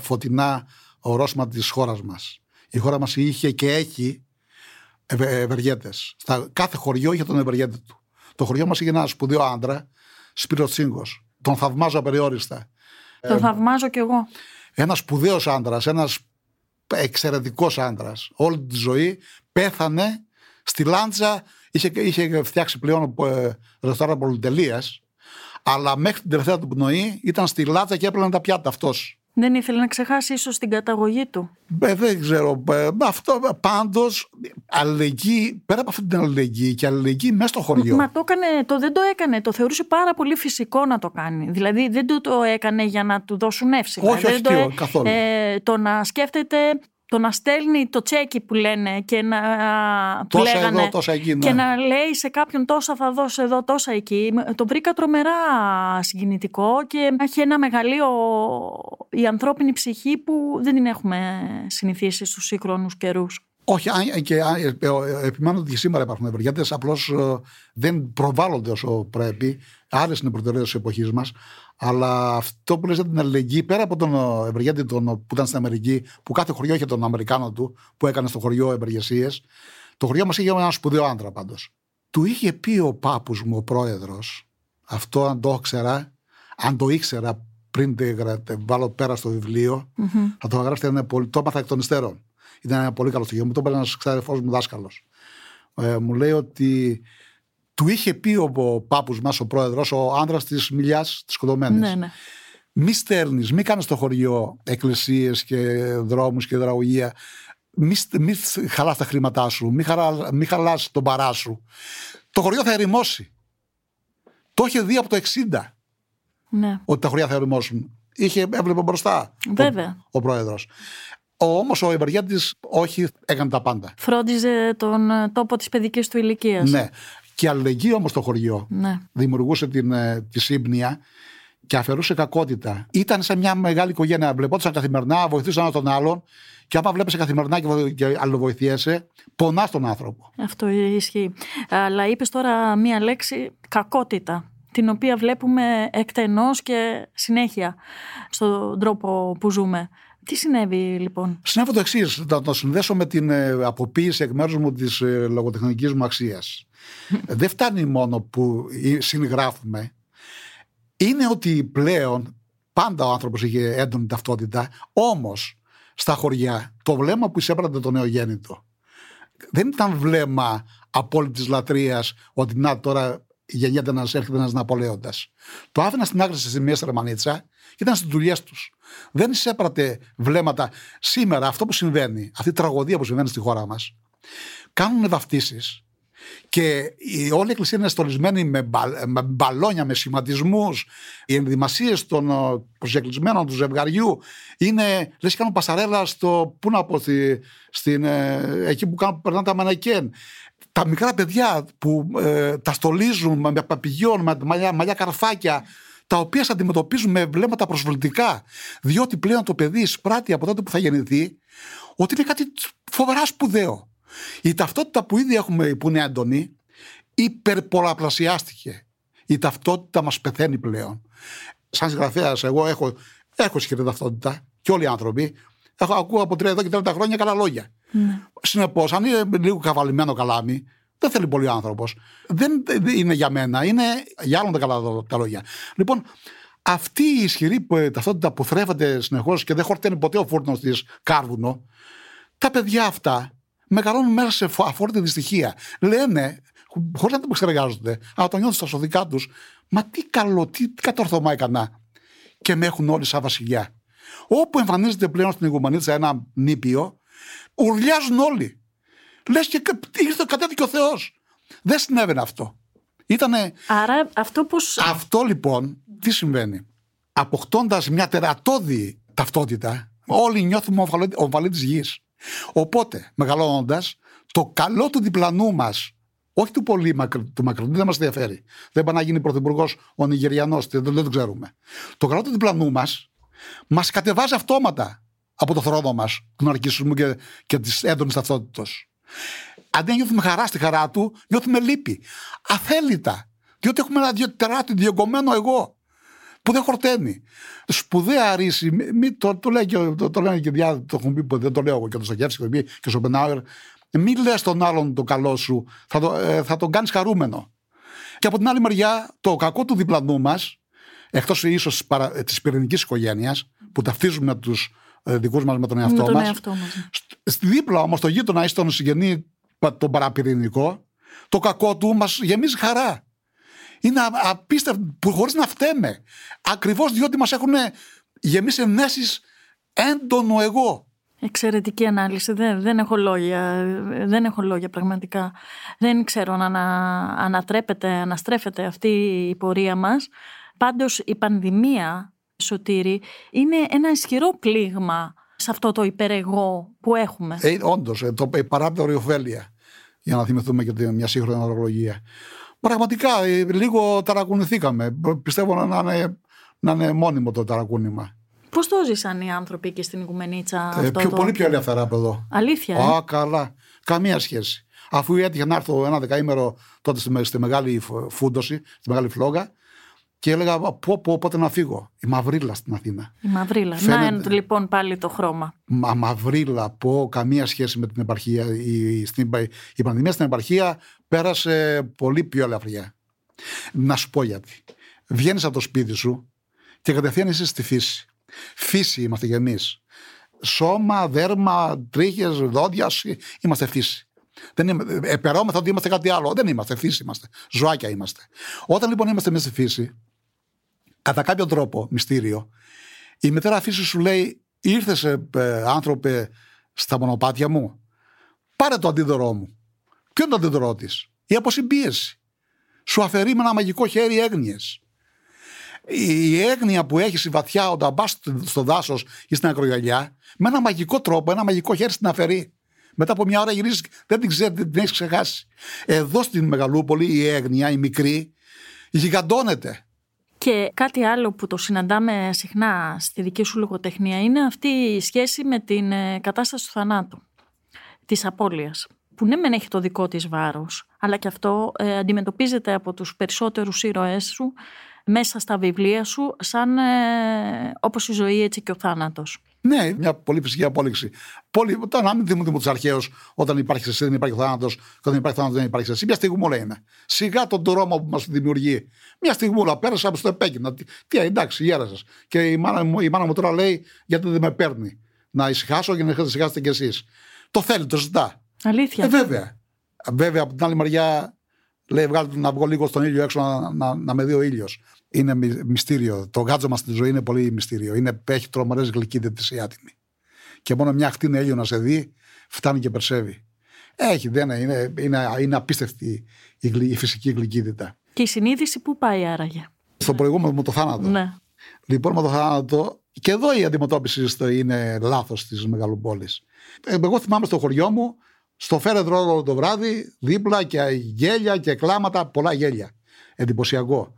φωτεινά ορόσημα της χώρας μας. Η χώρα μας είχε και έχει ευεργέτες. Κάθε χωριό είχε τον ευεργέτη του. Το χωριό μας είχε ένα σπουδαίο άντρα, Σπύρος Τσίγκος. Τον θαυμάζω απεριόριστα. Τον θαυμάζω κι εγώ. Ένας σπουδαίος άντρας, ένας εξαιρετικός άντρας. Όλη τη ζωή πέθανε στη Λάντζα. Είχε φτιάξει πλέον ρεστόρα πολυτελείας. Αλλά μέχρι την τελευταία του πνοή ήταν στη Λάντζα και έπλαινε τα πιάτα αυτός. Δεν ήθελε να ξεχάσει ίσως την καταγωγή του. Δεν ξέρω. Αυτό πάντως αλληλεγγύη, πέρα από αυτή την αλληλεγγύη και αλληλεγγύη μέσα στο χωριό. Μα δεν το έκανε. Το θεωρούσε πάρα πολύ φυσικό να το κάνει. Δηλαδή δεν το έκανε για να του δώσουν εύσημα. Όχι, καθόλου. Το να σκέφτεται, το να στέλνει το τσέκι που λένε και να τόσα λέγανε, εδώ, τόσα εκεί, ναι. Και να λέει σε κάποιον τόσα θα δώσω εδώ, τόσα εκεί. Το βρήκα τρομερά συγκινητικό και έχει ένα μεγαλείο η ανθρώπινη ψυχή που δεν την έχουμε συνηθίσει στους σύγχρονους καιρούς. Όχι, και επιμένω ότι σήμερα υπάρχουν ευεργέτες, απλώς δεν προβάλλονται όσο πρέπει. Άλλες είναι οι προτεραιότητες της εποχής μας. Αλλά αυτό που λες για την αλληλεγγύη, πέρα από τον ευεργέτη που ήταν στην Αμερική, που κάθε χωριό είχε τον Αμερικάνο του, που έκανε στο χωριό ευεργεσίες, το χωριό μας είχε έναν σπουδαίο άντρα πάντως. Του είχε πει ο πάππους μου, ο πρόεδρος, αυτό αν το ήξερα πριν βάλω πέρα στο βιβλίο, θα το γράψει ένα πολύ. Το έμαθα εκ των υστέρων. Ήταν ένα πολύ καλό στοιχείο. Μου το είπε ένας ξαδερφός μου δάσκαλος. Μου λέει ότι του είχε πει ο πάππους μας, ο πρόεδρος, ο άνδρας της Μιλιάς, της Κοντωμένης. Ναι. Μη στέλνεις, μη κάνεις στο χωριό εκκλησίες και δρόμους και δραγωγεία. Μη χαλάς τα χρήματά σου, μη χαλάς τον παρά σου. Το χωριό θα ερημώσει. Το είχε δει από το 60. Ναι. Ότι τα χωριά θα ερημώσουν. Έβλεπε μπροστά ο πρόεδρος. Όμως ο ευεργέτης όχι, έκανε τα πάντα. Φρόντιζε τον τόπο της παιδικής του ηλικίας. Ναι. Και αλληλεγγύη όμως το χωριό. Ναι. Δημιουργούσε τη σύμπνοια και αφαιρούσε κακότητα. Ήταν σε μια μεγάλη οικογένεια. Βλεπόντουσαν καθημερινά, βοηθούσαν έναν τον άλλον. Και άμα βλέπεσαι καθημερινά και αλληλοβοηθιέσαι, πονάς τον άνθρωπο. Αυτό ισχύει. Αλλά είπες τώρα μία λέξη, κακότητα, την οποία βλέπουμε εκτενώς και συνέχεια στον τρόπο που ζούμε. Τι συνέβη λοιπόν? Συνέβη το εξής, να το συνδέσω με την αποποίηση εκ μέρους μου της λογοτεχνικής μου αξίας. Δεν φτάνει μόνο που συγγράφουμε. Είναι ότι πλέον πάντα ο άνθρωπος είχε έντονη ταυτότητα, όμως στα χωριά το βλέμμα που εισέπρατε το νεογέννητο, δεν ήταν βλέμμα απόλυτης λατρείας ότι να τώρα γεννιέται ένας, έρχεται ένας Ναπολέοντας. Το άφηνα στην άκρη στη μία στερμανίτσα και ήταν στις δουλειές τους. Δεν εισέπρατε βλέμματα. Σήμερα αυτό που συμβαίνει, αυτή η τραγωδία που συμβαίνει στη χώρα μας, κάνουν βαφτίσεις και όλη η εκκλησία είναι στολισμένη με μπαλόνια, με σχηματισμούς. Οι ενδυμασίες των προσεκλεισμένων του ζευγαριού είναι, λες και κάνουν πασαρέλα στο, πού να πω, εκεί που περνάνε τα μανεκέν. Τα μικρά παιδιά που τα στολίζουν με παπηγιών, με μαλλιά καρφάκια, τα οποία σε αντιμετωπίζουν με βλέμματα προσβλητικά, διότι πλέον το παιδί εισπράττει από τότε που θα γεννηθεί ότι είναι κάτι φοβερά σπουδαίο. Η ταυτότητα που ήδη έχουμε, που είναι έντονη, υπερπολαπλασιάστηκε. Η ταυτότητα μας πεθαίνει πλέον. Σαν συγγραφέας, εγώ έχω ισχυρή ταυτότητα και όλοι οι άνθρωποι. Ακούω από εδώ και 30 χρόνια καλά λόγια. Ναι. Συνεπώς, αν είναι λίγο καβαλημένο καλάμι, δεν θέλει πολύ ο άνθρωπος. Δεν είναι για μένα, είναι για άλλον τα καλά τα λόγια. Λοιπόν, αυτή η ισχυρή ταυτότητα που θρέφεται συνεχώς και δεν χορταίνει ποτέ ο φούρνος της κάρβουνο, τα παιδιά αυτά μεγαλώνουν μέσα σε αφόρητη δυστυχία. Λένε, χωρίς να το επεξεργάζονται, αλλά το νιώθουν στα σωδικά τους, μα τι καλό, τι κατόρθωμα έκανα. Και με έχουν όλοι σαν βασιλιά. Όπου εμφανίζεται πλέον στην Ηγουμενίτσα ένα νήπιο, ουρλιάζουν όλοι. Λες και ήρθε κατέβηκε ο Θεός. Δεν συνέβαινε αυτό. Ήτανε... Άρα αυτό πώς... Αυτό λοιπόν, τι συμβαίνει. Αποκτώντας μια τερατώδη ταυτότητα, όλοι νιώθουμε ομφαλή της γης. Οπότε, μεγαλώνοντας, το καλό του διπλανού μας, όχι του πολύ μακρινού, δεν μας ενδιαφέρει. Δεν πάει να γίνει πρωθυπουργός ο Νιγηριανός, δεν το ξέρουμε. Το καλό του διπλανού μας, μας κατεβάζει αυτόματα από το θρόνο μας, του ναρκισσισμού και της έντονης ταυτότητας. Αντί να νιώθουμε χαρά στη χαρά του, νιώθουμε λύπη. Αθέλητα. Διότι έχουμε ένα τεράστιο διεγκωμένο εγώ που δεν χορταίνει. Σπουδαία ρίση. Το λένε και διάδοχοι, το έχουν πει που δεν το λέω εγώ και το Κεύση και στο Μπενάουερ. Μην λες τον άλλον το καλό σου, θα τον κάνεις χαρούμενο. Και από την άλλη μεριά, το κακό του διπλανού μας, εκτός ίσως της πυρηνικής οικογένειας, που ταυτίζουμε τους δικούς μας με τον εαυτό μας. Δίπλα όμως το γείτονα ή στον συγγενή, τον παραπυρηνικό, το κακό του μας γεμίζει χαρά. Είναι απίστευτο, χωρίς να φταίμε. Ακριβώς διότι μας έχουν γεμίσει ενέσεις έντονο εγώ. Εξαιρετική ανάλυση. Δεν έχω λόγια πραγματικά. Δεν ξέρω αν αναστρέφεται αυτή η πορεία μας. Πάντως η πανδημία, Σωτήρη, είναι ένα ισχυρό πλήγμα σε αυτό το υπερεγώ που έχουμε. Όντως, η παράπτερη ωφέλεια, για να θυμηθούμε και μια σύγχρονη αναλογία. Πραγματικά, λίγο ταρακουνηθήκαμε. Πιστεύω να είναι μόνιμο το ταρακούνημα. Πώς το ζήσαν οι άνθρωποι και στην Ηγουμενίτσα αυτό? Πολύ πιο ελεύθερα από εδώ. Αλήθεια. Καλά. Καμία σχέση. Αφού έτυχε να έρθω ένα δεκαήμερο τότε στη μεγάλη φούντωση, στη μεγάλη φλόγα. Και έλεγα πότε να φύγω. Η μαυρίλα στην Αθήνα. Η μαυρίλα. Φαίνεται... Να είναι λοιπόν πάλι το χρώμα. Μαυρίλα, καμία σχέση με την επαρχία. Η πανδημία στην επαρχία πέρασε πολύ πιο ελαφριά. Να σου πω γιατί. Βγαίνεις από το σπίτι σου και κατευθείαν είσαι στη φύση. Φύση είμαστε κι εμείς. Σώμα, δέρμα, τρίχες, δόντια. Είμαστε φύση. Επερώμεθα ότι είμαστε κάτι άλλο. Δεν είμαστε. Φύση είμαστε. Ζωάκια είμαστε. Όταν λοιπόν είμαστε μέσα στη φύση, κατά κάποιο τρόπο, μυστήριο, η μητέρα φύση σου λέει, ήρθες άνθρωπε στα μονοπάτια μου, πάρε το αντίδωρό μου. Ποιο είναι το αντίδωρό της? Η αποσυμπίεση. Σου αφαιρεί με ένα μαγικό χέρι έγνοιες. Η έγνοια που έχεις η βαθιά όταν πας στο δάσος ή στην ακρογιαλιά, με ένα μαγικό τρόπο, ένα μαγικό χέρι την αφαιρεί. Μετά από μια ώρα γυρίζεις, δεν την ξέρεις, την έχεις ξεχάσει. Εδώ στην Μεγαλούπολη η έγνοια, η μικρή, γιγαντώνεται. Και κάτι άλλο που το συναντάμε συχνά στη δική σου λογοτεχνία είναι αυτή η σχέση με την κατάσταση του θανάτου, της απώλειας, που ναι μεν έχει το δικό της βάρος, αλλά και αυτό αντιμετωπίζεται από τους περισσότερους ήρωές σου μέσα στα βιβλία σου, σαν όπως η ζωή έτσι και ο θάνατος. Ναι, μια πολύ φυσική απόλυξη. Να μην θυμούμε τους αρχαίους, όταν υπάρχει εσύ δεν υπάρχει θάνατος, όταν υπάρχει θάνατος δεν υπάρχει εσύ. Μια στιγμούλα είναι. Σιγά τον τρόμο που μας δημιουργεί. Μια στιγμούλα, πέρασα από στο επέκεινα. Τι, εντάξει, γέρασες. Και η μάνα μου τώρα λέει, γιατί δεν με παίρνει. Να ησυχάσω και να ησυχάσετε κι εσείς. Το θέλει, το ζητά. Αλήθεια. Βέβαια. Βέβαια, από την άλλη μεριά λέει: βγάλε να βγω λίγο στον ήλιο έξω να με δει ο ήλιος. Είναι μυστήριο. Το γάτζο μας στη ζωή είναι πολύ μυστήριο. Έχει τρομερές γλυκύτητες η άτιμη. Και μόνο μια χτίνα ήλιο να σε δει, φτάνει και περσεύει. Είναι απίστευτη η φυσική γλυκύτητα. Και η συνείδηση πού πάει άραγε? Στο προηγούμενο μου το θάνατο. Ναι. Λοιπόν, με το θάνατο. Και εδώ η αντιμετώπιση είναι λάθος της μεγαλοπόλης. Εγώ θυμάμαι στο χωριό μου, στο φέρετρο όλο το βράδυ, δίπλα και γέλια και κλάματα, πολλά γέλια. Εντυπωσιακό.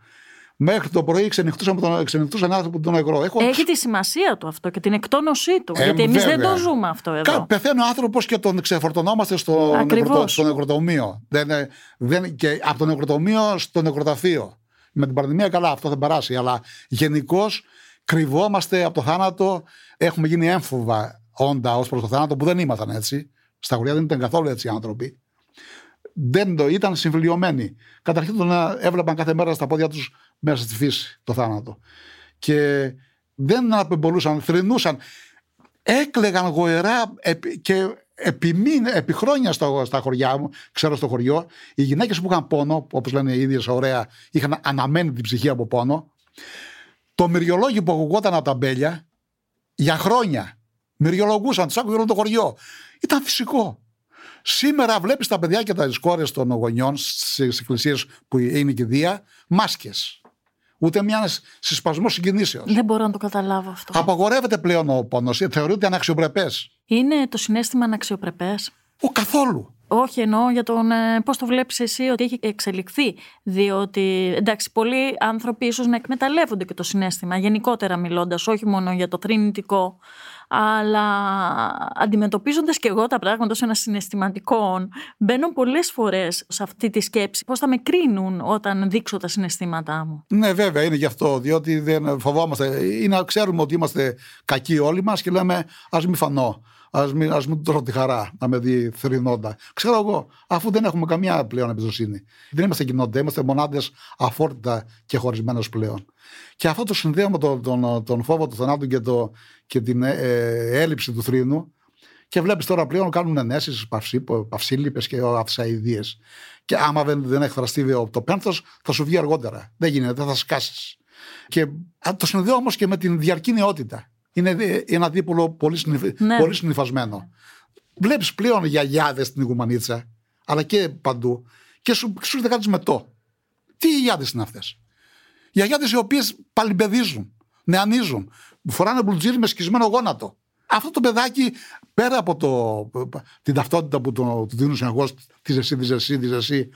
Μέχρι το πρωί ξενυχτούσαν άνθρωποι τον νεκρό. Έχει τη σημασία του αυτό και την εκτόνωσή του. Γιατί εμείς δεν το ζούμε αυτό εδώ. Πεθαίνει ο άνθρωπος και τον ξεφορτωνόμαστε στο νεκροτομείο. Και από το νεκροτομείο στο νεκροταφείο. Με την πανδημία, καλά, αυτό δεν περάσει. Αλλά γενικώς κρυβόμαστε από το θάνατο. Έχουμε γίνει έμφοβα όντα ως προς το θάνατο, που δεν ήμασταν έτσι. Στα χωριά δεν ήταν καθόλου έτσι οι άνθρωποι. Δεν το ήταν συμφιλειωμένοι. Καταρχήν τον έβλεπαν κάθε μέρα στα πόδια τους μέσα στη φύση το θάνατο. Και δεν απεμπολούσαν, θρηνούσαν. Έκλεγαν γοερά και επί χρόνια στα χωριά μου, ξέρω στο χωριό, οι γυναίκες που είχαν πόνο, όπως λένε οι ίδιες ωραία, είχαν αναμένη την ψυχή από πόνο. Το μυριολόγιο που ακουγόταν από τα μπέλια για χρόνια. Μυριολογούσαν, τους άκουγαν το χωριό. Ήταν φυσικό. Σήμερα βλέπεις τα παιδιά και τις κόρες των γονιών στις εκκλησίες που είναι η κηδεία, μάσκες. Ούτε μια συσπασμό συγκινήσεως. Δεν μπορώ να το καταλάβω αυτό. Απαγορεύεται πλέον ο πόνος. Θεωρείται αναξιοπρεπές. Είναι το συναίσθημα αναξιοπρεπές? Καθόλου. Όχι, εννοώ για τον πώς το βλέπεις εσύ ότι έχει εξελιχθεί. Διότι εντάξει, πολλοί άνθρωποι ίσως να εκμεταλλεύονται και το συναίσθημα, γενικότερα μιλώντας, όχι μόνο για το θρηνητικό, αλλά αντιμετωπίζοντας και εγώ τα πράγματα ως ένα συναισθηματικό, μπαίνω πολλές φορές σε αυτή τη σκέψη πώς θα με κρίνουν όταν δείξω τα συναισθήματά μου. Ναι, βέβαια, είναι γι' αυτό, διότι δεν φοβόμαστε. Ξέρουμε ότι είμαστε κακοί όλοι μας και λέμε ας μη φανώ. Ας μην τρώω τη χαρά να με δει θρηνώντα. Ξέρω εγώ, αφού δεν έχουμε καμία πλέον εμπιστοσύνη. Δεν είμαστε κοινότητα, είμαστε μονάδες αφόρτητα και χωρισμένες πλέον. Και αυτό το συνδέω με τον φόβο του θανάτου και την έλλειψη του θρήνου. Και βλέπεις τώρα πλέον κάνουν ενέσεις, παυσίλιπες και αυσαειδίες. Και άμα δεν εκφραστεί το πένθος, θα σου βγει αργότερα. Δεν γίνεται, θα σκάσεις. Και το συνδέω όμως και με την διαρκή νεότητα. Είναι ένα δίπολο πολύ συνυφασμένο. Βλέπεις πλέον γιαγιάδες στην Ηγουμενίτσα, αλλά και παντού, και σου έρχεται κάτι μετό. Τι γιαγιάδες είναι αυτές? Γιαγιάδες οι οποίες παλιμπαιδίζουν, νεανίζουν, φοράνε μπλουτζίρι με σκισμένο γόνατο. Αυτό το παιδάκι, πέρα από την ταυτότητα που του δίνουν συνεχώς, της εσύ,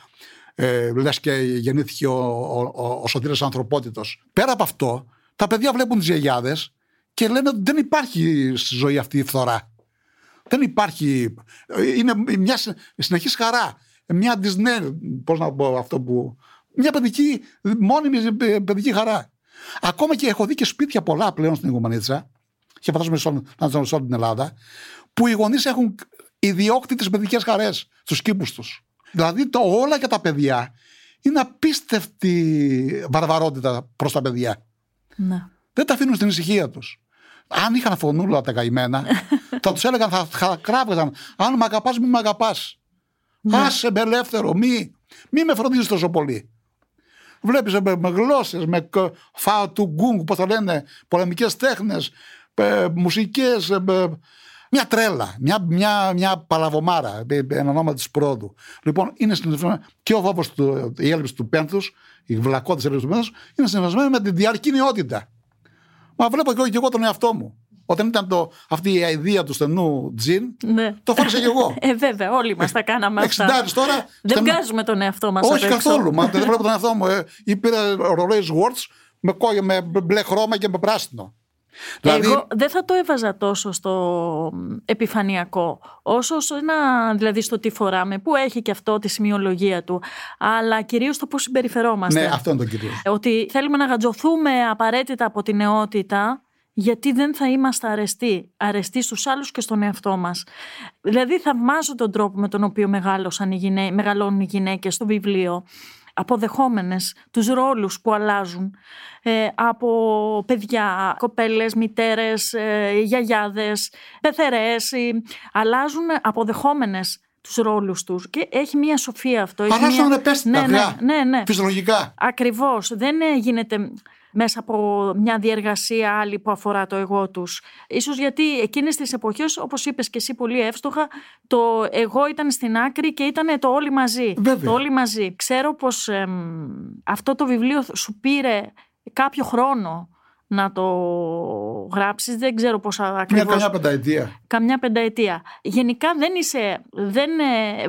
λες και γεννήθηκε ο σωτήρας ανθρωπότητος. Πέρα από αυτό, τα παιδιά βλέπουν τις γιαγιάδες και λένε ότι δεν υπάρχει στη ζωή αυτή η φθορά. Δεν υπάρχει. Είναι μια συνεχής χαρά. Μια Disney, πώς να πω αυτό που. Μια παιδική, μόνιμη παιδική χαρά. Ακόμα και έχω δει και σπίτια πολλά πλέον στην Ηγουμενίτσα, και φαντάζομαι να σε όλη την Ελλάδα, που οι γονείς έχουν ιδιόκτητες παιδικές χαρές στους κήπους τους. Δηλαδή όλα για τα παιδιά είναι απίστευτη βαρβαρότητα προς τα παιδιά. Ναι. Δεν τα αφήνουν στην ησυχία τους. Αν είχαν φωνούλα τα καημένα, θα τους έλεγαν, θα κράβγαζαν. Αν μ' αγαπάς, μη μ' αγαπάς. Ναι. Άσε με ελεύθερο, μη με φροντίζεις τόσο πολύ. Βλέπεις με γλώσσες, με φάου του γκουγκ, πώς θα λένε, πολεμικές τέχνες, μουσικές, μια τρέλα, μια παλαβομάρα, εν ονόμα της πρόοδου. Λοιπόν, είναι συνδυασμένο και ο φόβος, η έλλειψη του πένθους, η βλακώδης έλλειψη του πένθους, είναι συνδυασμένο με τη διαρκή νεότητα. Μα βλέπω και εγώ τον εαυτό μου. Όταν ήταν αυτή η αηδία του στενού τζιν, ναι, το φόρεσα και εγώ. Βέβαια, όλοι μας τα κάναμε αυτά. Τώρα, δεν βγάζουμε τον εαυτό μας. Όχι καθόλου. Μα δεν βλέπω τον εαυτό μου. Πήρα ρολόι Σουόρτς με μπλε χρώμα και με πράσινο. Δηλαδή, εγώ δεν θα το έβαζα τόσο στο επιφανειακό, όσο δηλαδή στο τι φοράμε, που έχει και αυτό τη σημειολογία του, αλλά κυρίως το πώς συμπεριφερόμαστε. Ναι, αυτό είναι το κυρίως. Ότι θέλουμε να γαντζωθούμε απαραίτητα από την νεότητα, γιατί δεν θα είμαστε αρεστοί στους άλλους και στον εαυτό μας. Δηλαδή θαυμάζω τον τρόπο με τον οποίο μεγαλώνουν οι γυναίκες στο βιβλίο, αποδεχόμενες τους ρόλους που αλλάζουν από παιδιά, κοπέλες, μητέρες, γιαγιάδες, πεθερές, αλλάζουν αποδεχόμενες τους ρόλους τους και έχει μία σοφία αυτό. Παράστα να πέσει τα αυγά, φυσιολογικά. Ακριβώς, δεν γίνεται μέσα από μια διεργασία άλλη που αφορά το εγώ τους. Ίσως γιατί εκείνες τις εποχές, όπως είπες και εσύ πολύ εύστοχα, το εγώ ήταν στην άκρη και ήταν το όλοι μαζί. Βέβαια. Το όλοι μαζί. Ξέρω πως αυτό το βιβλίο σου πήρε κάποιο χρόνο να το γράψεις, δεν ξέρω πώς ακριβώς. Καμιά πενταετία. Γενικά δεν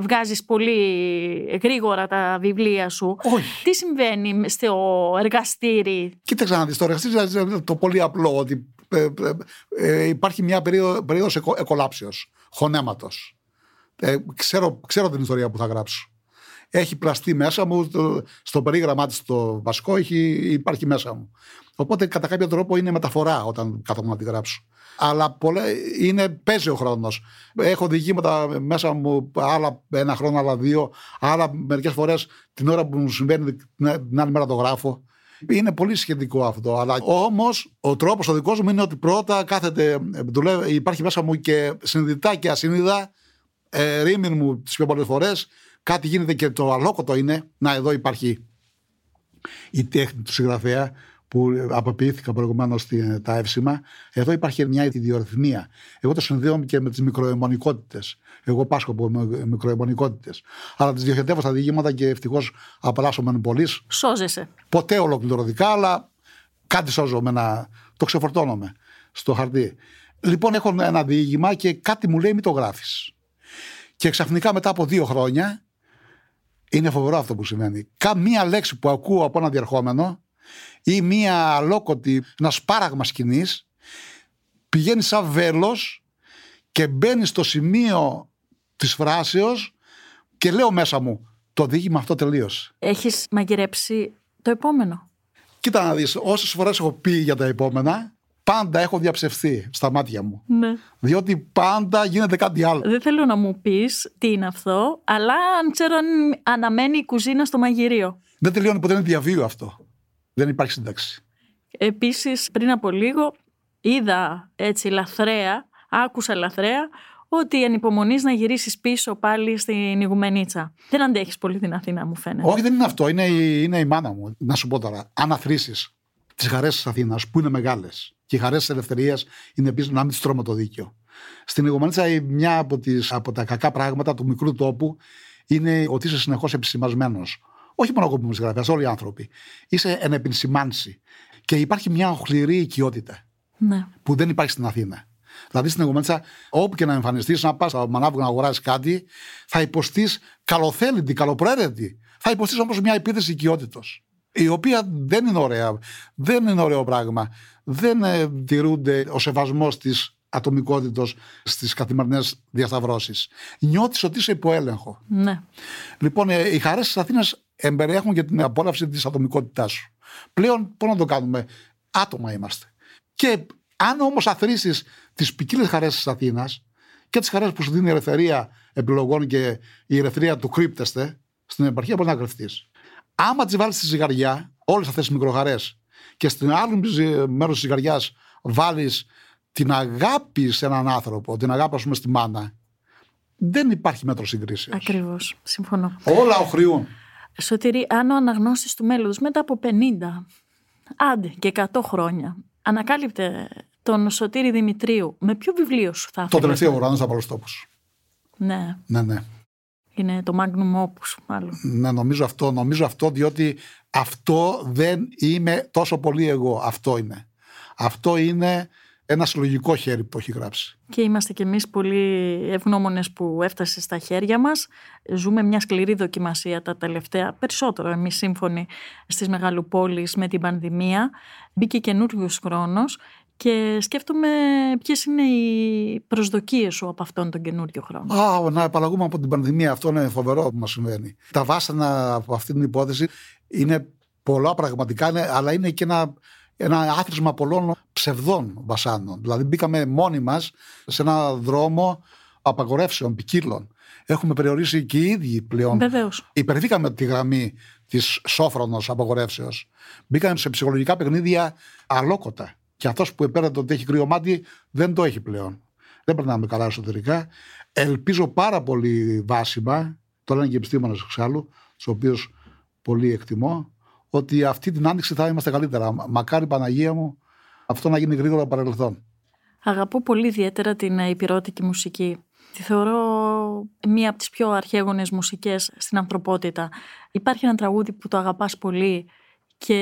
βγάζεις πολύ γρήγορα τα βιβλία σου. Όχι. Τι συμβαίνει στο εργαστήρι? Κοίταξε να δεις, το εργαστήρι είναι το πολύ απλό, ότι υπάρχει μια περίοδος εκολάψεως, χωνέματος. Ξέρω την ιστορία που θα γράψω. Έχει πλαστεί μέσα μου, στο περίγραμμά της το βασικό υπάρχει μέσα μου. Οπότε κατά κάποιο τρόπο είναι μεταφορά όταν κάθομαι να τη γράψω. Αλλά παίζει ο χρόνος. Έχω διηγήματα μέσα μου άλλα ένα χρόνο, άλλα δύο, άλλα μερικές φορές την ώρα που μου συμβαίνει την άλλη μέρα το γράφω. Είναι πολύ σχετικό αυτό. Αλλά όμως ο τρόπος ο δικός μου είναι ότι πρώτα υπάρχει μέσα μου και συνειδητά και ασυνείδητα, ρήμην μου τις πιο πολλές φορές. Κάτι γίνεται και το αλόκοτο είναι, να εδώ υπάρχει η τέχνη του συγγραφέα που αποποιήθηκα προηγουμένως τα εύσημα. Εδώ υπάρχει μια ιδιορυθμία. Εγώ το συνδέομαι και με τις μικροαιμονικότητες. Εγώ πάσχω από μικροαιμονικότητες. Αλλά τις διοχετεύω στα διηγήματα και ευτυχώς απαλλάσσομαι εν πολλοίς. Σώζεσαι. Ποτέ ολοκληρωτικά, αλλά κάτι σώζομαι, το ξεφορτώνομαι στο χαρτί. Λοιπόν, έχω ένα διήγημα και κάτι μου λέει μη το γράφεις. Και ξαφνικά μετά από 2 χρόνια. Είναι φοβερό αυτό που σημαίνει. Καμία λέξη που ακούω από ένα διερχόμενο ή μία αλόκοτη, ένα σπάραγμα σκηνής, πηγαίνει σαν βέλος και μπαίνει στο σημείο της φράσεως και λέω μέσα μου, το δίγημα αυτό τελείωσε. Έχεις μαγειρέψει το επόμενο? Κοίτα να δεις, όσες φορές έχω πει για τα επόμενα, πάντα έχω διαψευθεί στα μάτια μου. Ναι. Διότι πάντα γίνεται κάτι άλλο. Δεν θέλω να μου πεις τι είναι αυτό, αλλά αν ξέρω αν αναμένει η κουζίνα στο μαγειρίο. Δεν τελειώνει ποτέ, είναι διαβίου αυτό. Δεν υπάρχει σύνταξη. Επίσης, πριν από λίγο, είδα έτσι άκουσα λαθρέα, ότι ανυπομονείς να γυρίσεις πίσω πάλι στην Ηγουμενίτσα. Δεν αντέχεις πολύ την Αθήνα, μου φαίνεται. Όχι, δεν είναι αυτό. Είναι η μάνα μου. Να σου πω τώρα, αναθρήσεις τις χαρές της Αθήνας που είναι μεγάλες. Και οι χαρές της ελευθερίας είναι επίσης να μην τις τρώμε το δίκιο. Στην Ηγουμενίτσα, μια από τα κακά πράγματα του μικρού τόπου είναι ότι είσαι συνεχώς επισημασμένος. Όχι μόνο εγώ που είμαι συγγραφέας, όλοι οι άνθρωποι. Είσαι εν επισημάνση. Και υπάρχει μια οχληρή οικειότητα, ναι, που δεν υπάρχει στην Αθήνα. Δηλαδή στην Ηγουμενίτσα, όπου και να εμφανιστείς, να πας στα μανάβου να αγοράσεις κάτι, θα υποστείς καλοθέλητη, καλοπροαίρετη. Θα υποστείς όμως μια επίθεση οικειότητος, η οποία δεν είναι ωραία. Δεν είναι ωραίο πράγμα. Δεν τηρούνται ο σεβασμός της ατομικότητος στις καθημερινές διασταυρώσεις. Νιώθεις ότι είσαι υποέλεγχο. Ναι. Λοιπόν, οι χαρές της Αθήνας εμπεριέχουν και την απόλαυση της ατομικότητάς σου. Πλέον, πώς να το κάνουμε, άτομα είμαστε. Και αν όμως αθροίσεις τις ποικίλες χαρές της Αθήνας και τις χαρές που σου δίνει η ελευθερία επιλογών και η ελευθερία του κρύπτεστε, στην επαρχία μπορεί να κρυφτείς. Άμα τις βάλεις στη ζυγαριά, όλες αυτές τις μικροχαρές, και στην άλλη μέρος της ζυγαριάς βάλεις την αγάπη σε έναν άνθρωπο, την αγάπη, ας πούμε, στη μάνα, δεν υπάρχει μέτρο συγκρίσεως. Ακριβώς, συμφωνώ. Όλα οχριούν. Σωτήρη, αν ο αναγνώστης του μέλλοντος μετά από 50, άντε και 100 χρόνια, ανακάλυπτε τον Σωτήρη Δημητρίου, με ποιο βιβλίο σου θα ήθελε? Το τελευταίο, Ουρανός απ' άλλους τόπους. Ναι. Ναι. Είναι το magnum opus, μάλλον. Ναι, νομίζω αυτό, διότι αυτό δεν είμαι τόσο πολύ εγώ. Αυτό είναι ένα συλλογικό χέρι που έχει γράψει. Και είμαστε κι εμείς πολύ ευγνώμονες που έφτασε στα χέρια μας. Ζούμε μια σκληρή δοκιμασία τα τελευταία, περισσότερο εμείς σύμφωνοι, στις μεγαλοπόλεις με την πανδημία. Μπήκε καινούριος χρόνος και σκέφτομαι ποιες είναι οι προσδοκίες σου από αυτόν τον καινούριο χρόνο. Να επαλλαγούμε από την πανδημία. Αυτό είναι φοβερό που μας συμβαίνει. Τα βάσανα από αυτή την υπόθεση είναι πολλά πραγματικά, αλλά είναι και ένα άθροισμα πολλών ψευδών βασάνων. Δηλαδή, μπήκαμε μόνοι μας σε ένα δρόμο απαγορεύσεων, ποικίλων. Έχουμε περιορίσει και οι ίδιοι πλέον. Βεβαίως. Υπερβήκαμε τη γραμμή της σόφρονος απαγορεύσεως. Μπήκαμε σε ψυχολογικά παιχνίδια αλόκοτα. Και αυτός που επέρατε ότι έχει κρύο μάτι δεν το έχει πλέον. δεν περνάμε καλά εσωτερικά. Ελπίζω πάρα πολύ βάσιμα, το λένε και επιστήμονες εξάλλου, τους οποίους πολύ εκτιμώ, ότι αυτή την άνοιξη θα είμαστε καλύτερα. Μακάρι Παναγία μου, αυτό να γίνει γρήγορα παρελθόν. Αγαπώ πολύ ιδιαίτερα την υπηρώτικη μουσική. Τη θεωρώ μία από τις πιο αρχαίγονες μουσικές στην ανθρωπότητα. Υπάρχει ένα τραγούδι που το αγαπάς πολύ και...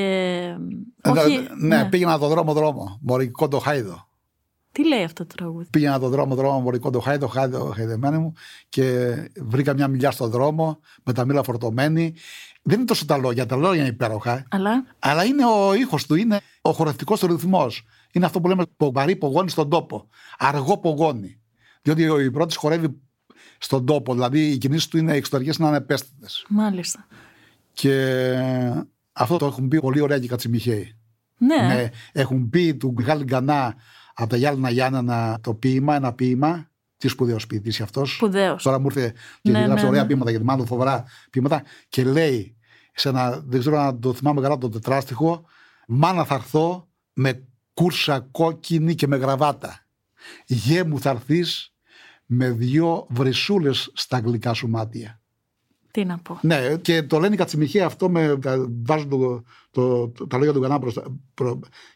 Ναι, πήγαινα το δρόμο-δρόμο, μωρικό το χάιδο. Τι λέει αυτό το τραγούδι? Πήγαινα το δρόμο-δρόμο, μωρικό το χάιδο, χαϊδεμένη μου, και βρήκα μια μιλιά στον δρόμο, με τα μήλα φορτωμένη. Δεν είναι τόσο τα λόγια είναι υπέροχα. Αλλά είναι ο ήχος του, είναι ο χορευτικός του ρυθμός. Είναι αυτό που λέμε πογαρή πογόνι στον τόπο, αργό πογόνι. Διότι ο Ηπειρώτης χορεύει στον τόπο, δηλαδή οι κινήσεις του είναι εξωτερικές, είναι ανεπαίσθητες. Μάλιστα. Και αυτό το έχουν πει πολύ ωραία και οι Κατσιμιχαίοι. Ναι. Έχουν πει του Γκάλη Γκανά από τα Γυάλινα Γιάννενα το ποίημα, ένα ποίημα. Τι σπουδαίος ποιητής αυτός. Σπουδαίος. Τώρα μου ήρθε και έγραψε ωραία ποίηματα, γιατί μάλλον φοβερά ποίηματα. Και λέει, σε ένα, δεν ξέρω αν το θυμάμαι καλά, το τετράστιχο, μάνα θα έρθω με κούρσα κόκκινη και με γραβάτα. Γέ μου θα έρθεις με δυο βρυσούλες στα γλυκά σου μάτια. Τι να πω. Ναι, και το λένε οι Κατσιμιχαίοι αυτό, βάζουν τα λόγια του Γκανάπρος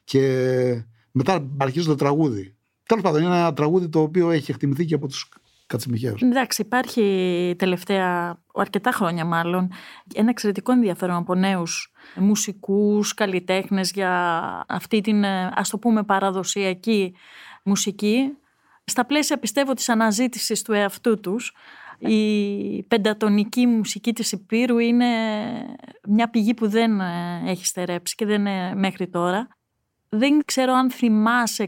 και μετά αρχίζουν το τραγούδι. Τέλος πάντων, είναι ένα τραγούδι το οποίο έχει εκτιμηθεί και από τους Κατσιμιχαίους. Εντάξει, υπάρχει τελευταία, αρκετά χρόνια μάλλον, ένα εξαιρετικό ενδιαφέρον από νέους μουσικούς, καλλιτέχνες για αυτή την, ας το πούμε, παραδοσιακή μουσική. Στα πλαίσια, πιστεύω, της αναζήτησης του εαυτού τους, η πεντατονική μουσική της Ηπείρου είναι μια πηγή που δεν έχει στερέψει και δεν μέχρι τώρα. Δεν ξέρω αν θυμάσαι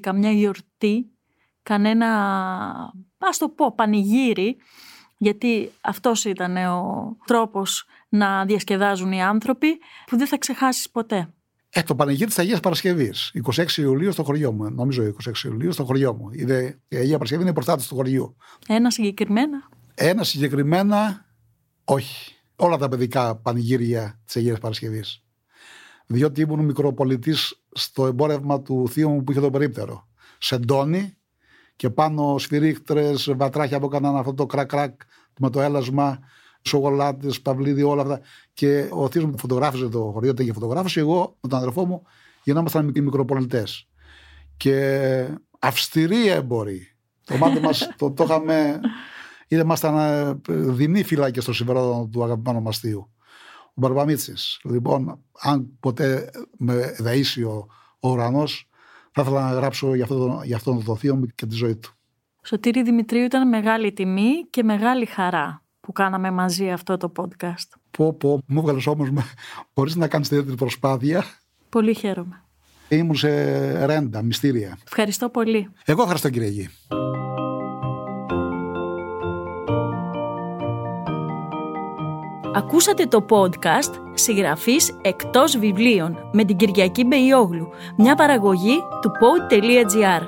καμιά γιορτή, κανένα, ας το πω, πανηγύρι, γιατί αυτός ήταν ο τρόπος να διασκεδάζουν οι άνθρωποι, που δεν θα ξεχάσεις ποτέ. Το πανηγύρι της Αγίας Παρασκευής, 26 Ιουλίου στο χωριό μου. Νομίζω 26 Ιουλίου στο χωριό μου. Η Αγία Παρασκευή είναι προστάτης του χωριού. Ένα συγκεκριμένα, όχι. Όλα τα παιδικά πανηγύρια της Αγίας Παρασκευής. Διότι ήμουν μικροπολιτής στο εμπόρευμα του θείου μου που είχε το περίπτερο. Σεντόνι και πάνω σφυρίχτρες, βατράχια που έκαναν αυτό το κρακ-κρακ με το έλασμα. Σοκολάτες, παυλίδι, όλα αυτά. Και ο θείος μου φωτογράφησε το χωριό, ήταν και φωτογράφος. Εγώ με τον αδερφό μου γινόμασταν μικροπολιτές. Και αυστηροί έμποροι. Το μάτι μας το είχαμε. Ήμασταν δεινοί φύλακες στο συμβερό του αγαπημένου μας θείου. Ο Μπαρπαμίτσης. Λοιπόν, αν ποτέ με δεήσει ο ουρανός, θα ήθελα να γράψω για αυτόν τον θείο μου και τη ζωή του. Σωτήρη Δημητρίου, ήταν μεγάλη τιμή και μεγάλη χαρά που κάναμε μαζί αυτό το podcast. Μου έβγαλες όμως χωρίς να κάνεις τέτοια προσπάθεια. Πολύ χαίρομαι. Ήμουν σε ρέντα, μυστήρια. Ευχαριστώ πολύ. Εγώ ευχαριστώ, κύριε Γη. Ακούσατε το podcast «Συγγραφής εκτός βιβλίων» με την Κυριακή Πεϊόγλου, μια παραγωγή του pod.gr.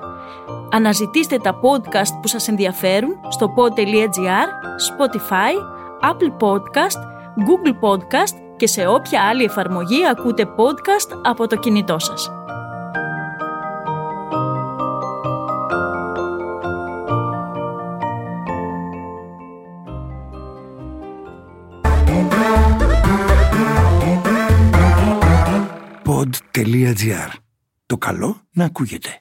Αναζητήστε τα podcast που σας ενδιαφέρουν στο pod.gr, Spotify, Apple Podcast, Google Podcast και σε όποια άλλη εφαρμογή ακούτε podcast από το κινητό σας. Pod.gr. Το καλό να ακούγεται.